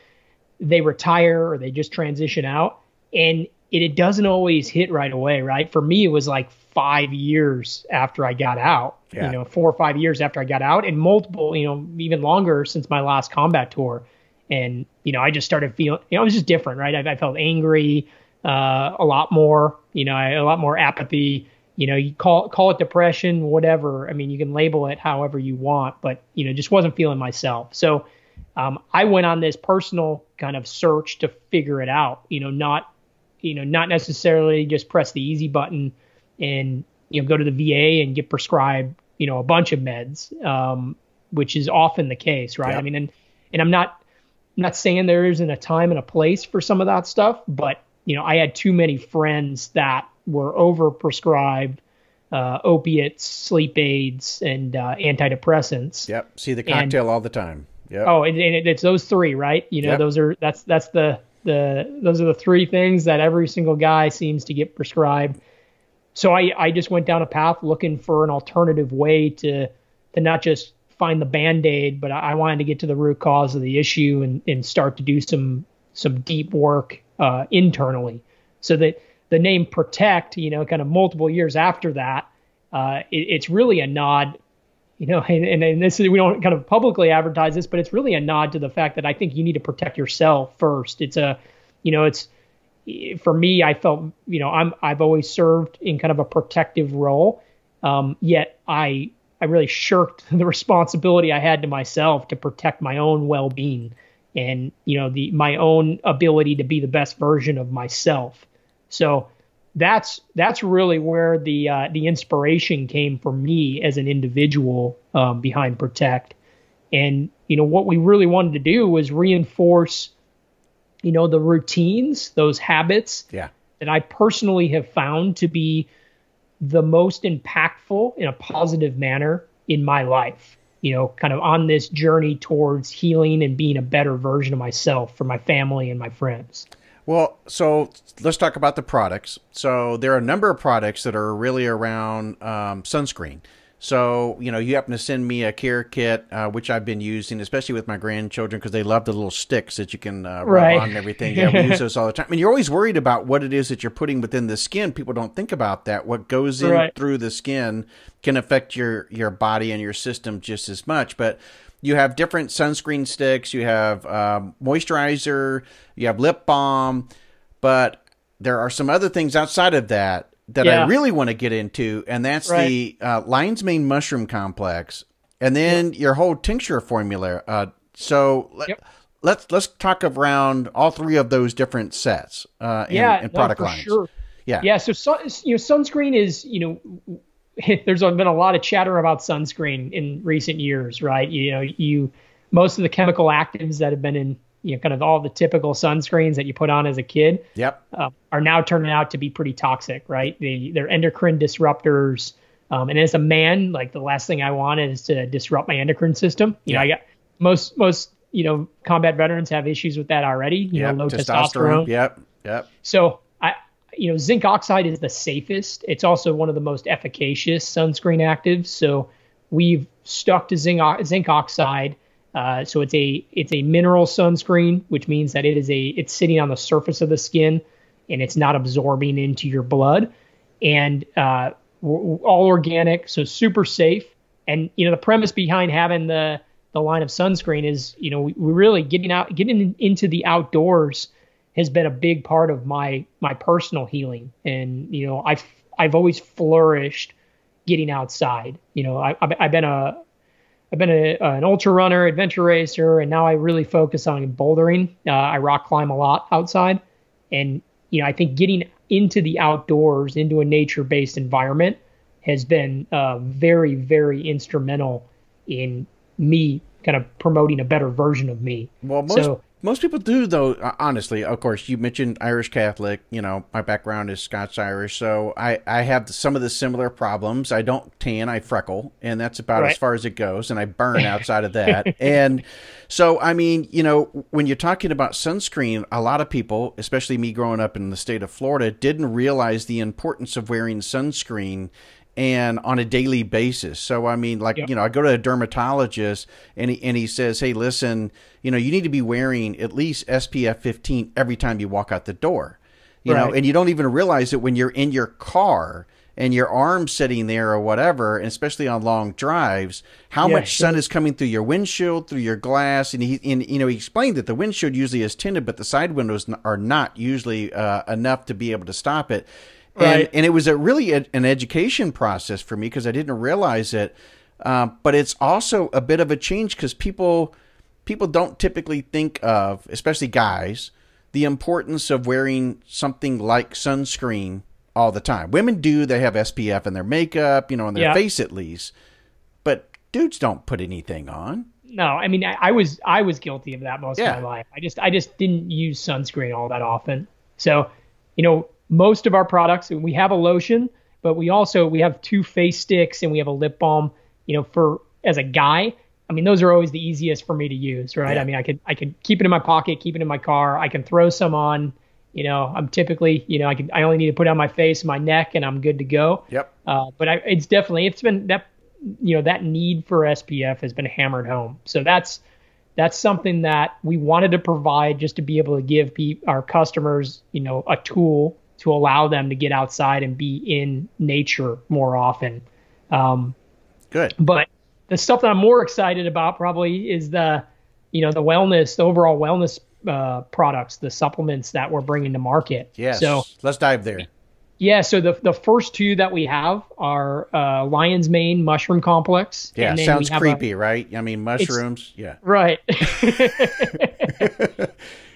They retire or they just transition out. And It, it doesn't always hit right away, right? For me, it was like five years after I got out, yeah. you know, four or five years after I got out, and multiple, you know, even longer since my last combat tour. And, you know, I just started feeling, you know, it was just different, right? I, I felt angry uh, a lot more, you know, I, a lot more apathy, you know, you call, call it depression, whatever. I mean, you can label it however you want, but, you know, just wasn't feeling myself. So um, I went on this personal kind of search to figure it out, you know, not, you know, not necessarily just press the easy button and, you know, go to the V A and get prescribed, you know, a bunch of meds, um, which is often the case, right? Yeah. I mean, and, and I'm not, I'm not saying there isn't a time and a place for some of that stuff, but, you know, I had too many friends that were overprescribed, uh, opiates, sleep aids, and, uh, antidepressants. Yep. See the cocktail and, all the time. Yep. Oh, and, and it, it's those three, right? You know, yep. those are, that's, that's the, The, those are the three things that every single guy seems to get prescribed. So I, I just went down a path looking for an alternative way to to not just find the Band-Aid, but I wanted to get to the root cause of the issue and, and start to do some some deep work uh, internally. So that the name Protekt, you know, kind of multiple years after that, uh, it, it's really a nod, you know, and, and, and this is, we don't kind of publicly advertise this, but it's really a nod to the fact that I think you need to protect yourself first. It's a, you know, it's, for me, I felt, you know, I'm, I've always served in kind of a protective role. Um, yet I, I really shirked the responsibility I had to myself to protect my own well-being and, you know, the, my own ability to be the best version of myself. So That's that's really where the uh, the inspiration came for me as an individual um, behind Protekt, and you know what we really wanted to do was reinforce, you know, the routines, those habits yeah. that I personally have found to be the most impactful in a positive manner in my life. You know, kind of on this journey towards healing and being a better version of myself for my family and my friends. Well, so let's talk about the products. So there are a number of products that are really around um, sunscreen. So, you know, you happen to send me a care kit, uh, which I've been using, especially with my grandchildren, because they love the little sticks that you can uh, rub right. on and everything. Yeah, we use those all the time. I mean, you're always worried about what it is that you're putting within the skin. People don't think about that. What goes in right. through the skin can affect your, your body and your system just as much. But you have different sunscreen sticks, you have um, moisturizer, you have lip balm, but there are some other things outside of that that yeah. I really want to get into, and that's right. the uh, lion's mane mushroom complex, and then yep. your whole tincture formula. Uh, so let, yep. let's let's talk around all three of those different sets uh, and, yeah, and product no, for lines. Sure. Yeah, yeah. So, so you know, sunscreen is you know. There's been a lot of chatter about sunscreen in recent years, right? You know, you, most of the chemical actives that have been in, you know, kind of all the typical sunscreens that you put on as a kid yep. uh, are now turning out to be pretty toxic, right? They, they're endocrine disruptors. Um, and as a man, like the last thing I want is to disrupt my endocrine system. You yeah. know, I got most, most, you know, combat veterans have issues with that already, you yep. know, low testosterone. testosterone. Yep. Yep. So, you know, zinc oxide is the safest. It's also one of the most efficacious sunscreen actives. So we've stuck to zinc, zinc oxide. Uh, so it's a it's a mineral sunscreen, which means that it is a it's sitting on the surface of the skin, and it's not absorbing into your blood. And uh, all organic, so super safe. And you know, the premise behind having the the line of sunscreen is, you know, we're really getting out, getting into the outdoors has been a big part of my, my personal healing. And, you know, I, I've always flourished getting outside. You know, I, I've, I've been a, I've been a, an ultra runner, adventure racer, and now I really focus on bouldering. Uh, I rock climb a lot outside. And, you know, I think getting into the outdoors, into a nature-based environment has been uh, very, very instrumental in me kind of promoting a better version of me. Well, most, so, most people do, though, honestly. Of course, you mentioned Irish Catholic. You know, my background is Scots-Irish, so I, I have some of the similar problems. I don't tan, I freckle, and that's about right. As far as it goes, and I burn outside of that. And so, I mean, you know, when you're talking about sunscreen, a lot of people, especially me growing up in the state of Florida, didn't realize the importance of wearing sunscreen and on a daily basis. So, I mean, like, yep. you know, I go to a dermatologist and he, and he says, hey, listen, you know, you need to be wearing at least S P F fifteen every time you walk out the door, you right. know, and you don't even realize it when you're in your car and your arm's sitting there or whatever, and especially on long drives, how yeah, much sure. sun is coming through your windshield, through your glass. And he, and, you know, he explained that the windshield usually is tinted, but the side windows are not usually uh, enough to be able to stop it. Right. And, and it was a really a, an education process for me because I didn't realize it. Um, but it's also a bit of a change because people people don't typically think of, especially guys, the importance of wearing something like sunscreen all the time. Women do. They have S P F in their makeup, you know, on their yeah. face at least. But dudes don't put anything on. No, I mean, I, I was I was guilty of that most yeah. of my life. I just I just didn't use sunscreen all that often. So, you know, most of our products, we have a lotion, but we also, we have two face sticks and we have a lip balm, you know, for, as a guy, I mean, those are always the easiest for me to use, right? Yeah. I mean, I could, I could keep it in my pocket, keep it in my car. I can throw some on, you know, I'm typically, you know, I can, I only need to put it on my face, my neck, and I'm good to go. Yep. Uh, but I, it's definitely, it's been that, you know, that need for S P F has been hammered home. So that's, that's something that we wanted to provide just to be able to give pe- our customers, you know, a tool to allow them to get outside and be in nature more often. Um, Good. But the stuff that I'm more excited about probably is the, you know, the wellness, the overall wellness uh, products, the supplements that we're bringing to market. Yes. So let's dive there. Yeah. So the the first two that we have are uh, lion's mane mushroom complex. Yeah. And sounds creepy, a, right? I mean, mushrooms. Yeah. Right.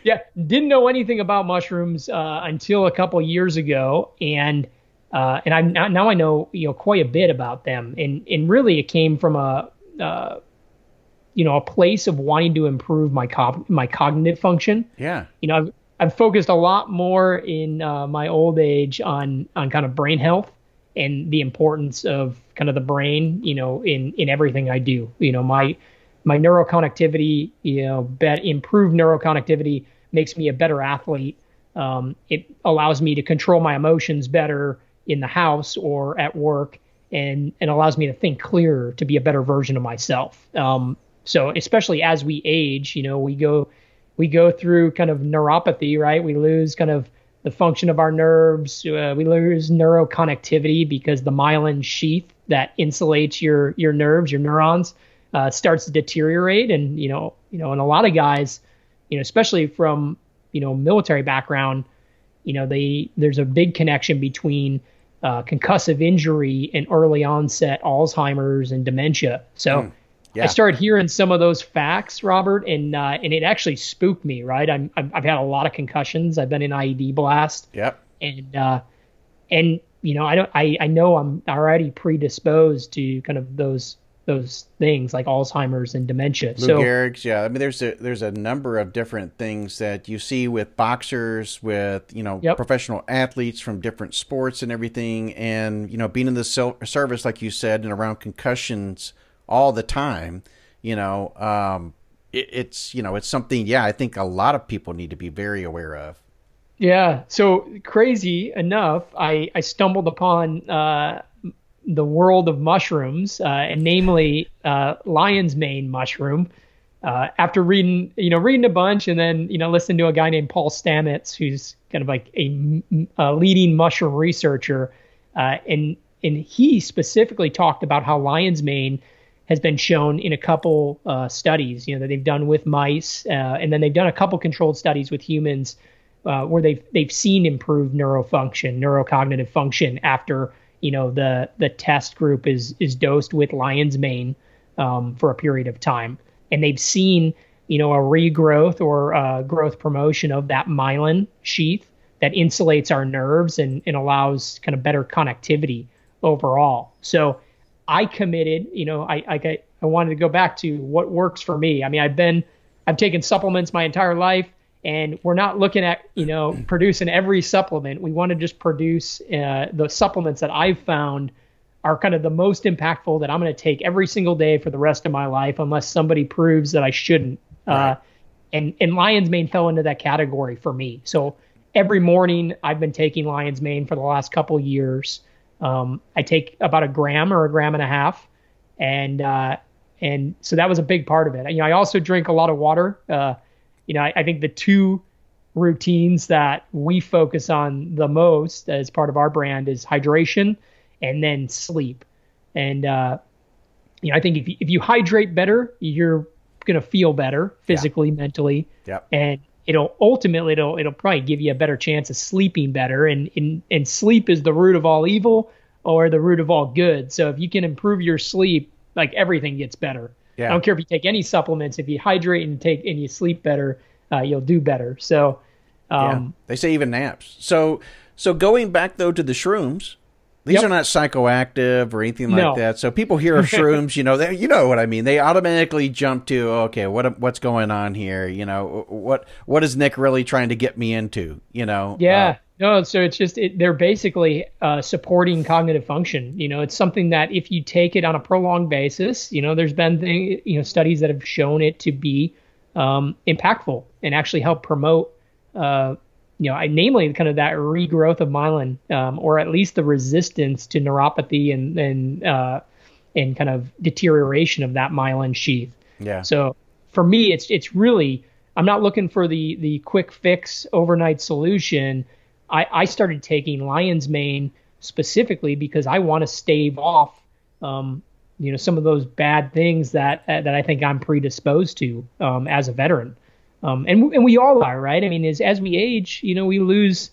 Yeah, didn't know anything about mushrooms uh, until a couple years ago, and uh, and I now I know you know quite a bit about them, and and really it came from a uh, you know a place of wanting to improve my co- my cognitive function. Yeah, you know I've I've focused a lot more in uh, my old age on on kind of brain health and the importance of kind of the brain, you know, in in everything I do. You know my my neuroconnectivity, you know, bet improved neuroconnectivity makes me a better athlete. Um, it allows me to control my emotions better in the house or at work, and and allows me to think clearer, to be a better version of myself. Um, so especially as we age, you know, we go we go through kind of neuropathy, right? We lose kind of the function of our nerves. Uh, we lose neuroconnectivity because the myelin sheath that insulates your your nerves, your neurons, uh, starts to deteriorate. And, you know, you know, and a lot of guys, you know, especially from, you know, military background, you know, they, there's a big connection between, uh, concussive injury and early onset Alzheimer's and dementia. So mm, yeah. I started hearing some of those facts, Robert, and, uh, and it actually spooked me, right? I'm, I've, I've had a lot of concussions. I've been in I E D blast. Yep. And, uh, and, you know, I don't, I, I know I'm already predisposed to kind of those, those things like Alzheimer's and dementia. Lou so Gehrig's, yeah. I mean, there's a, there's a number of different things that you see with boxers, with, you know, yep. professional athletes from different sports and everything. And, you know, being in the service, like you said, and around concussions all the time, you know, um, it, it's, you know, it's something, yeah, I think a lot of people need to be very aware of. Yeah. So crazy enough, I, I stumbled upon, uh, the world of mushrooms, uh, and namely uh, lion's mane mushroom. Uh, after reading, you know, reading a bunch, and then you know, listening to a guy named Paul Stamets, who's kind of like a, a leading mushroom researcher, uh, and and he specifically talked about how lion's mane has been shown in a couple uh, studies, you know, that they've done with mice, uh, and then they've done a couple controlled studies with humans uh, where they've they've seen improved neurofunction, neurocognitive function after, you know, the the test group is is dosed with lion's mane um, for a period of time, and they've seen, you know, a regrowth or uh, growth promotion of that myelin sheath that insulates our nerves and, and allows kind of better connectivity overall. So I committed, you know, I, I I wanted to go back to what works for me. I mean, I've been, I've taken supplements my entire life, and we're not looking at, you know, producing every supplement. We want to just produce uh, the supplements that I've found are kind of the most impactful that I'm going to take every single day for the rest of my life, unless somebody proves that I shouldn't. Right. Uh, and, and lion's mane fell into that category for me. So every morning I've been taking lion's mane for the last couple years. Um, I take about a gram or a gram and a half. And, uh, and so that was a big part of it. You know, I also drink a lot of water. Uh, you know, I, I think the two routines that we focus on the most as part of our brand is hydration and then sleep. And, uh, you know, I think if you, if you hydrate better, you're going to feel better physically, yeah. mentally, yep. and it'll ultimately, it'll, it'll probably give you a better chance of sleeping better. And, and, and sleep is the root of all evil or the root of all good. So if you can improve your sleep, like everything gets better. Yeah. I don't care if you take any supplements, if you hydrate and take, and you sleep better, uh, you'll do better. So, um, yeah. They say even naps. So, so going back though, to the shrooms, these yep. are not psychoactive or anything like no. that. So people hear of shrooms, you know, they, you know what I mean? They automatically jump to, okay, what what's going on here? You know, what what is Nick really trying to get me into? You know? Yeah, uh, no. So it's just it, they're basically uh, supporting cognitive function. You know, it's something that if you take it on a prolonged basis, you know, there's been thing, you know studies that have shown it to be um, impactful and actually help promote. Uh, You know, I, namely kind of that regrowth of myelin, um, or at least the resistance to neuropathy and and uh, and kind of deterioration of that myelin sheath. Yeah. So for me, it's it's really I'm not looking for the the quick fix overnight solution. I, I started taking lion's mane specifically because I want to stave off, um, you know, some of those bad things that that I think I'm predisposed to um, as a veteran. Um, and and we all are, right? I mean, as, as we age, you know, we lose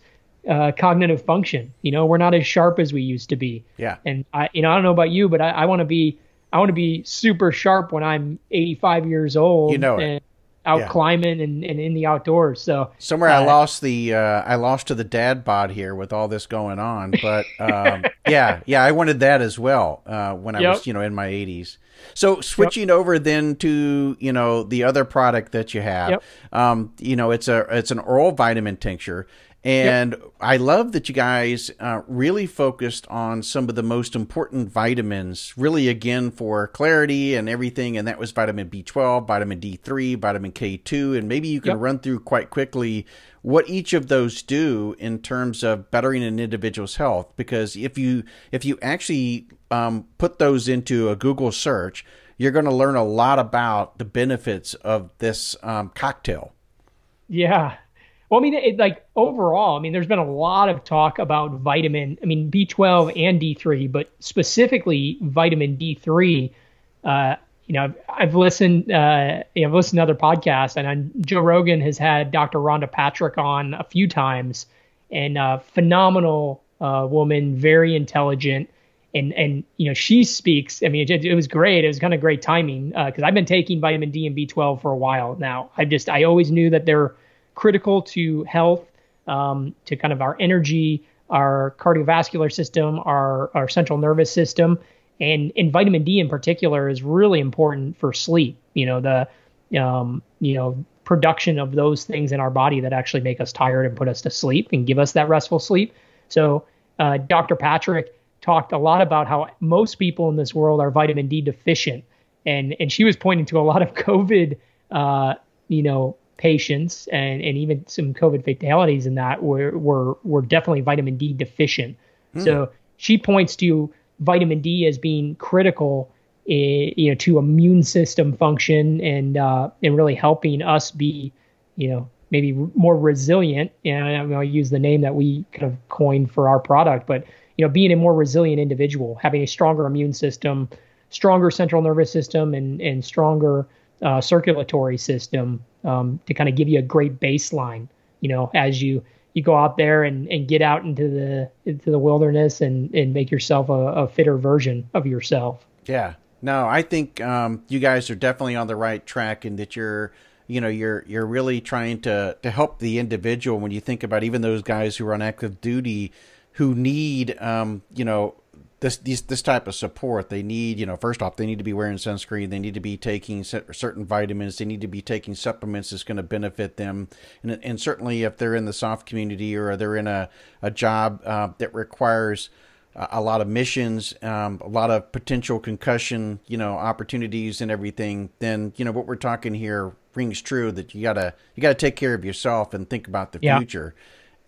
uh, cognitive function. You know, we're not as sharp as we used to be. Yeah. And I, you know, I don't know about you, but I, I want to be, I want to be super sharp when I'm eighty-five years old. You know it. And out yeah. climbing and, and in the outdoors. So somewhere uh, I lost the, uh, I lost to the dad bod here with all this going on, but um, yeah, yeah, I wanted that as well uh, when I yep. was, you know, in my eighties. So switching yep. over then to, you know, the other product that you have, yep. um, you know, it's a, it's an oral vitamin tincture. And yep. I love that you guys uh, really focused on some of the most important vitamins, really, again, for clarity and everything. And that was vitamin B twelve, vitamin D three, vitamin K two. And maybe you can yep. run through quite quickly what each of those do in terms of bettering an individual's health. Because if you if you actually um, put those into a Google search, you're going to learn a lot about the benefits of this um, cocktail. Yeah. Well, I mean, it, like overall, I mean, there's been a lot of talk about vitamin, I mean, B twelve and D three, but specifically vitamin D three. Uh, you know, I've, I've listened, uh, you know, I've listened to other podcasts, and I'm, Joe Rogan has had Doctor Rhonda Patrick on a few times, and a phenomenal uh, woman, very intelligent. And, and you know, she speaks, I mean, it, it was great. It was kind of great timing because uh, I've been taking vitamin D and B twelve for a while now. I just, I always knew that they're critical to health, um, to kind of our energy, our cardiovascular system, our, our central nervous system, and, and vitamin D in particular is really important for sleep. You know, the, um, you know, production of those things in our body that actually make us tired and put us to sleep and give us that restful sleep. So, uh, Doctor Patrick talked a lot about how most people in this world are vitamin D deficient. And, and she was pointing to a lot of COVID, uh, you know, patients and, and even some COVID fatalities in that were were, were definitely vitamin D deficient. Mm. So she points to vitamin D as being critical, in, you know, to immune system function and uh, and really helping us be, you know, maybe more resilient. And I'm going to use the name that we kind of coined for our product, but you know, being a more resilient individual, having a stronger immune system, stronger central nervous system, and and stronger Uh, circulatory system um, to kind of give you a great baseline you know, as you, you go out there and, and get out into the into the wilderness and, and make yourself a, a fitter version of yourself. Yeah. No, I think um, you guys are definitely on the right track, and that you're, you know, you're you're really trying to, to help the individual. When you think about even those guys who are on active duty, who need, um, you know, this these, this type of support, they need, you know, first off, they need to be wearing sunscreen. They need to be taking certain vitamins. They need to be taking supplements that's going to benefit them. And, and certainly if they're in the soft community or they're in a, a job uh, that requires a lot of missions, um, a lot of potential concussion, you know, opportunities and everything, then, you know, what we're talking here rings true, that you gotta, you gotta take care of yourself and think about the yeah. future.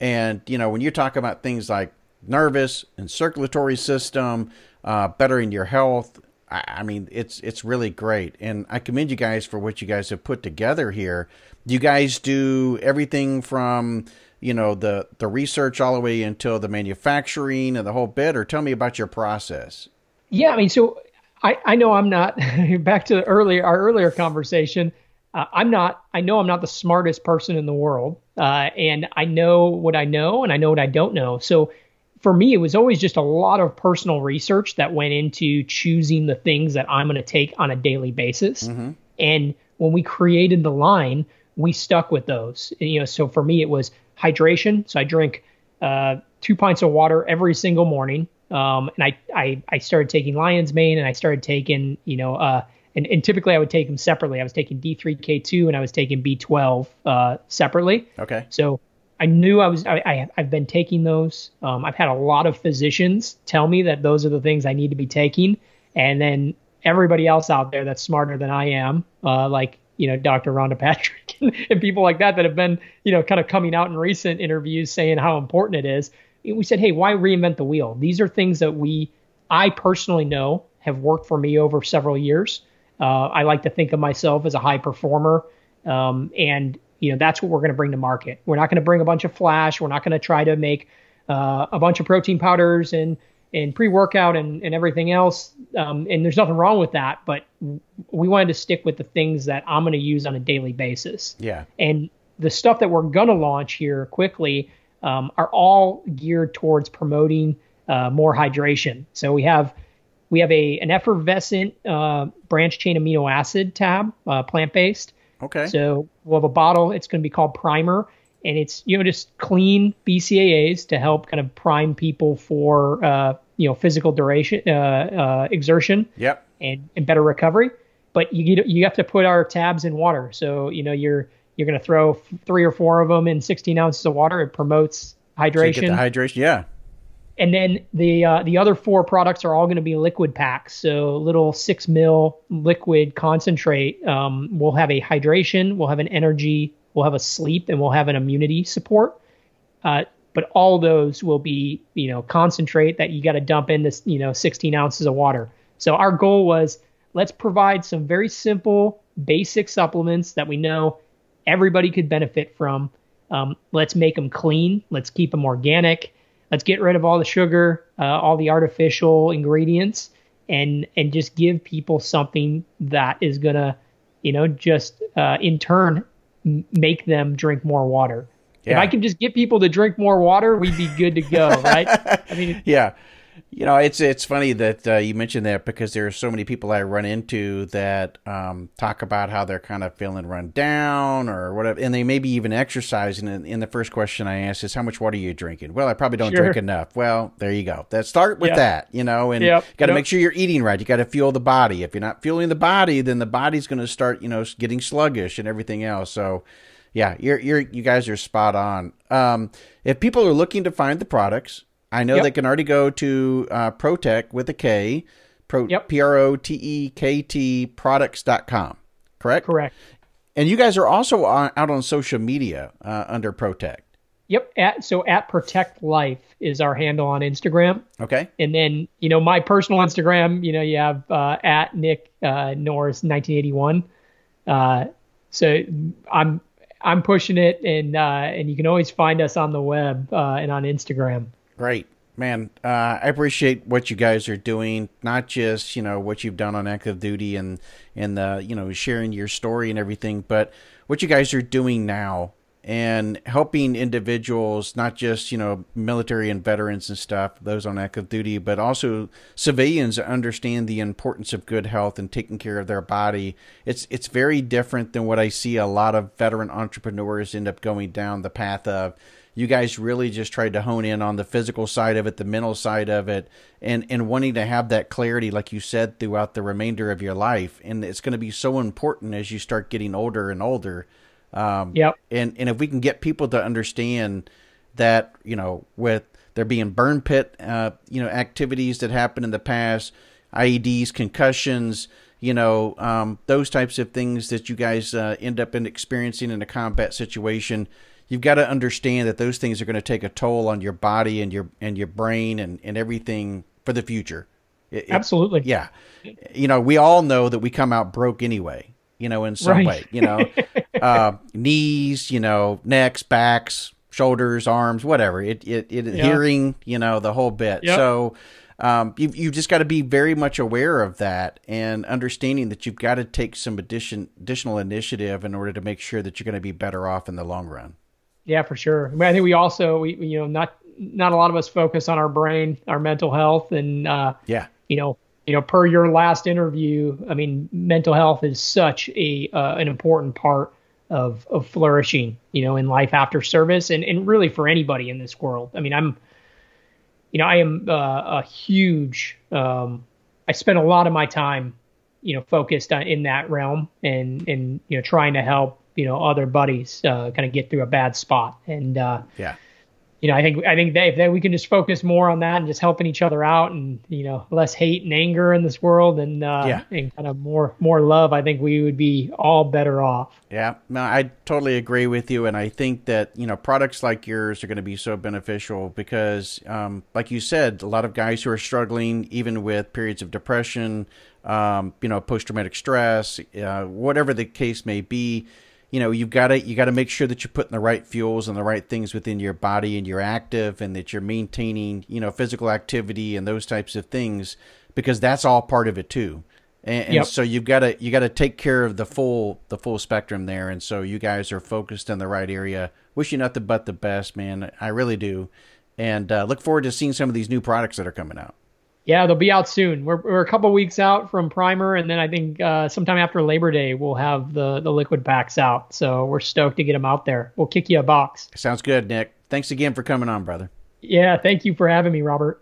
And, you know, when you talk about things like nervous and circulatory system, uh, bettering your health, I, I mean, it's, it's really great. And I commend you guys for what you guys have put together here. You guys do everything from, you know, the, the research all the way until the manufacturing and the whole bit, or tell me about your process. Yeah. I mean, so I, I know I'm not back to earlier, our earlier conversation. Uh, I'm not, I know I'm not the smartest person in the world. Uh, and I know what I know, and I know what I don't know. So for me, it was always just a lot of personal research that went into choosing the things that I'm going to take on a daily basis. Mm-hmm. And when we created the line, we stuck with those. And, you know, so for me, it was hydration. So I drink uh, two pints of water every single morning. Um, and I, I, I started taking lion's mane, and I started taking, you know, uh, and, and typically I would take them separately. I was taking D three K two and I was taking B twelve uh, separately. Okay. So I knew I was, I, I, I've been taking those. Um, I've had a lot of physicians tell me that those are the things I need to be taking. And then everybody else out there that's smarter than I am, uh, like, you know, Doctor Rhonda Patrick and people like that, that have been, you know, kind of coming out in recent interviews saying how important it is. We said, hey, why reinvent the wheel? These are things that we, I personally know have worked for me over several years. Uh, I like to think of myself as a high performer. Um, and, you know, that's what we're going to bring to market. We're not going to bring a bunch of flash. We're not going to try to make uh, a bunch of protein powders and, and pre-workout and, and everything else. Um, and there's nothing wrong with that, but we wanted to stick with the things that I'm going to use on a daily basis. Yeah. And the stuff that we're going to launch here quickly um, are all geared towards promoting uh, more hydration. So we have, we have a, an effervescent uh, branch chain amino acid tab, uh, plant-based. Okay. So we'll have a bottle. It's going to be called Primer. And it's, you know, just clean B C A As to help kind of prime people for, uh, you know, physical duration, uh, uh, exertion yep. and, and better recovery. But you get, you have to put our tabs in water. So, you know, you're, you're going to throw three or four of them in sixteen ounces of water. It promotes hydration. So you get the hydration. Yeah. And then the, uh, the other four products are all going to be liquid packs. So little six mil liquid concentrate. Um, we'll have a hydration. We'll have an energy. We'll have a sleep, and we'll have an immunity support. Uh, but all those will be, you know, concentrate that you got to dump into, you know, sixteen ounces of water. So our goal was, let's provide some very simple, basic supplements that we know everybody could benefit from. Um, let's make them clean. Let's keep them organic. Let's get rid of all the sugar, uh, all the artificial ingredients, and and just give people something that is going to, you know, just uh, in turn, make them drink more water. Yeah. If I could just get people to drink more water, we'd be good to go, right? I mean, yeah. You know, it's it's funny that uh, you mentioned that, because there are so many people I run into that um, talk about how they're kind of feeling run down or whatever, and they may be even exercising. And, and the first question I ask is, how much water are you drinking? Well, I probably don't sure. drink enough. Well, there you go. Let's start with yep. that, you know, and yep. you got to yep. make sure you're eating right. You got to fuel the body. If you're not fueling the body, then the body's going to start, you know, getting sluggish and everything else. So, yeah, you're you're you guys are spot on. Um, if people are looking to find the products, I know yep. they can already go to uh, Protekt with a K, pro, yep. P R O T E K T, products dot com, correct? Correct. And you guys are also on, out on social media uh, under Protekt. Yep. At, so at Protekt Life is our handle on Instagram. Okay. And then, you know, my personal Instagram, you know, you have uh, at Nick uh, Norris nineteen eighty-one. Uh, so I'm I'm pushing it, and uh, and you can always find us on the web uh, and on Instagram. Great, man. Uh, I appreciate what you guys are doing, not just, you know, what you've done on active duty and, and the, you know, sharing your story and everything, but what you guys are doing now and helping individuals, not just, you know, military and veterans and stuff, those on active duty, but also civilians understand the importance of good health and taking care of their body. It's, it's very different than what I see a lot of veteran entrepreneurs end up going down the path of. You guys really just tried to hone in on the physical side of it, the mental side of it, and, and wanting to have that clarity, like you said, throughout the remainder of your life. And it's going to be so important as you start getting older and older. Um, yep. And, and if we can get people to understand that, you know, with there being burn pit, uh, you know, activities that happened in the past, I E Ds, concussions, you know, um, those types of things that you guys uh, end up in experiencing in a combat situation, you've got to understand that those things are going to take a toll on your body and your and your brain and, and everything for the future. It, Absolutely. It, yeah. You know, we all know that we come out broke anyway, you know, in some right. way, you know, uh, knees, you know, necks, backs, shoulders, arms, whatever it, it, it yeah. hearing, you know, the whole bit. Yep. So um, you've, you've just got to be very much aware of that and understanding that you've got to take some addition, additional initiative in order to make sure that you're going to be better off in the long run. Yeah, for sure. I mean, I think we also, we, you know, not, not a lot of us focus on our brain, our mental health, and, uh, yeah, you know, you know, per your last interview, I mean, mental health is such a, uh, an important part of, of flourishing, you know, in life after service and, and really for anybody in this world. I mean, I'm, you know, I am uh, a huge, um, I spend a lot of my time, you know, focused on, in that realm and, and, you know, trying to help, you know, other buddies, uh, kind of get through a bad spot. And, uh, yeah, you know, I think, I think that if they, we can just focus more on that and just helping each other out and, you know, less hate and anger in this world and, uh, yeah. and kind of more, more love, I think we would be all better off. Yeah, no, I totally agree with you. And I think that, you know, products like yours are going to be so beneficial because, um, like you said, a lot of guys who are struggling even with periods of depression, um, you know, post-traumatic stress, uh, whatever the case may be, you know, you've got to you got to make sure that you're putting the right fuels and the right things within your body and you're active and that you're maintaining, you know, physical activity and those types of things, because that's all part of it too. And, and yep. so you've got to you got to take care of the full the full spectrum there. And so you guys are focused in the right area. Wish you nothing but the best, man. I really do. And uh, look forward to seeing some of these new products that are coming out. Yeah, they'll be out soon. We're we're a couple of weeks out from Primer, and then I think uh, sometime after Labor Day we'll have the, the liquid packs out. So we're stoked to get them out there. We'll kick you a box. Sounds good, Nick. Thanks again for coming on, brother. Yeah, thank you for having me, Robert.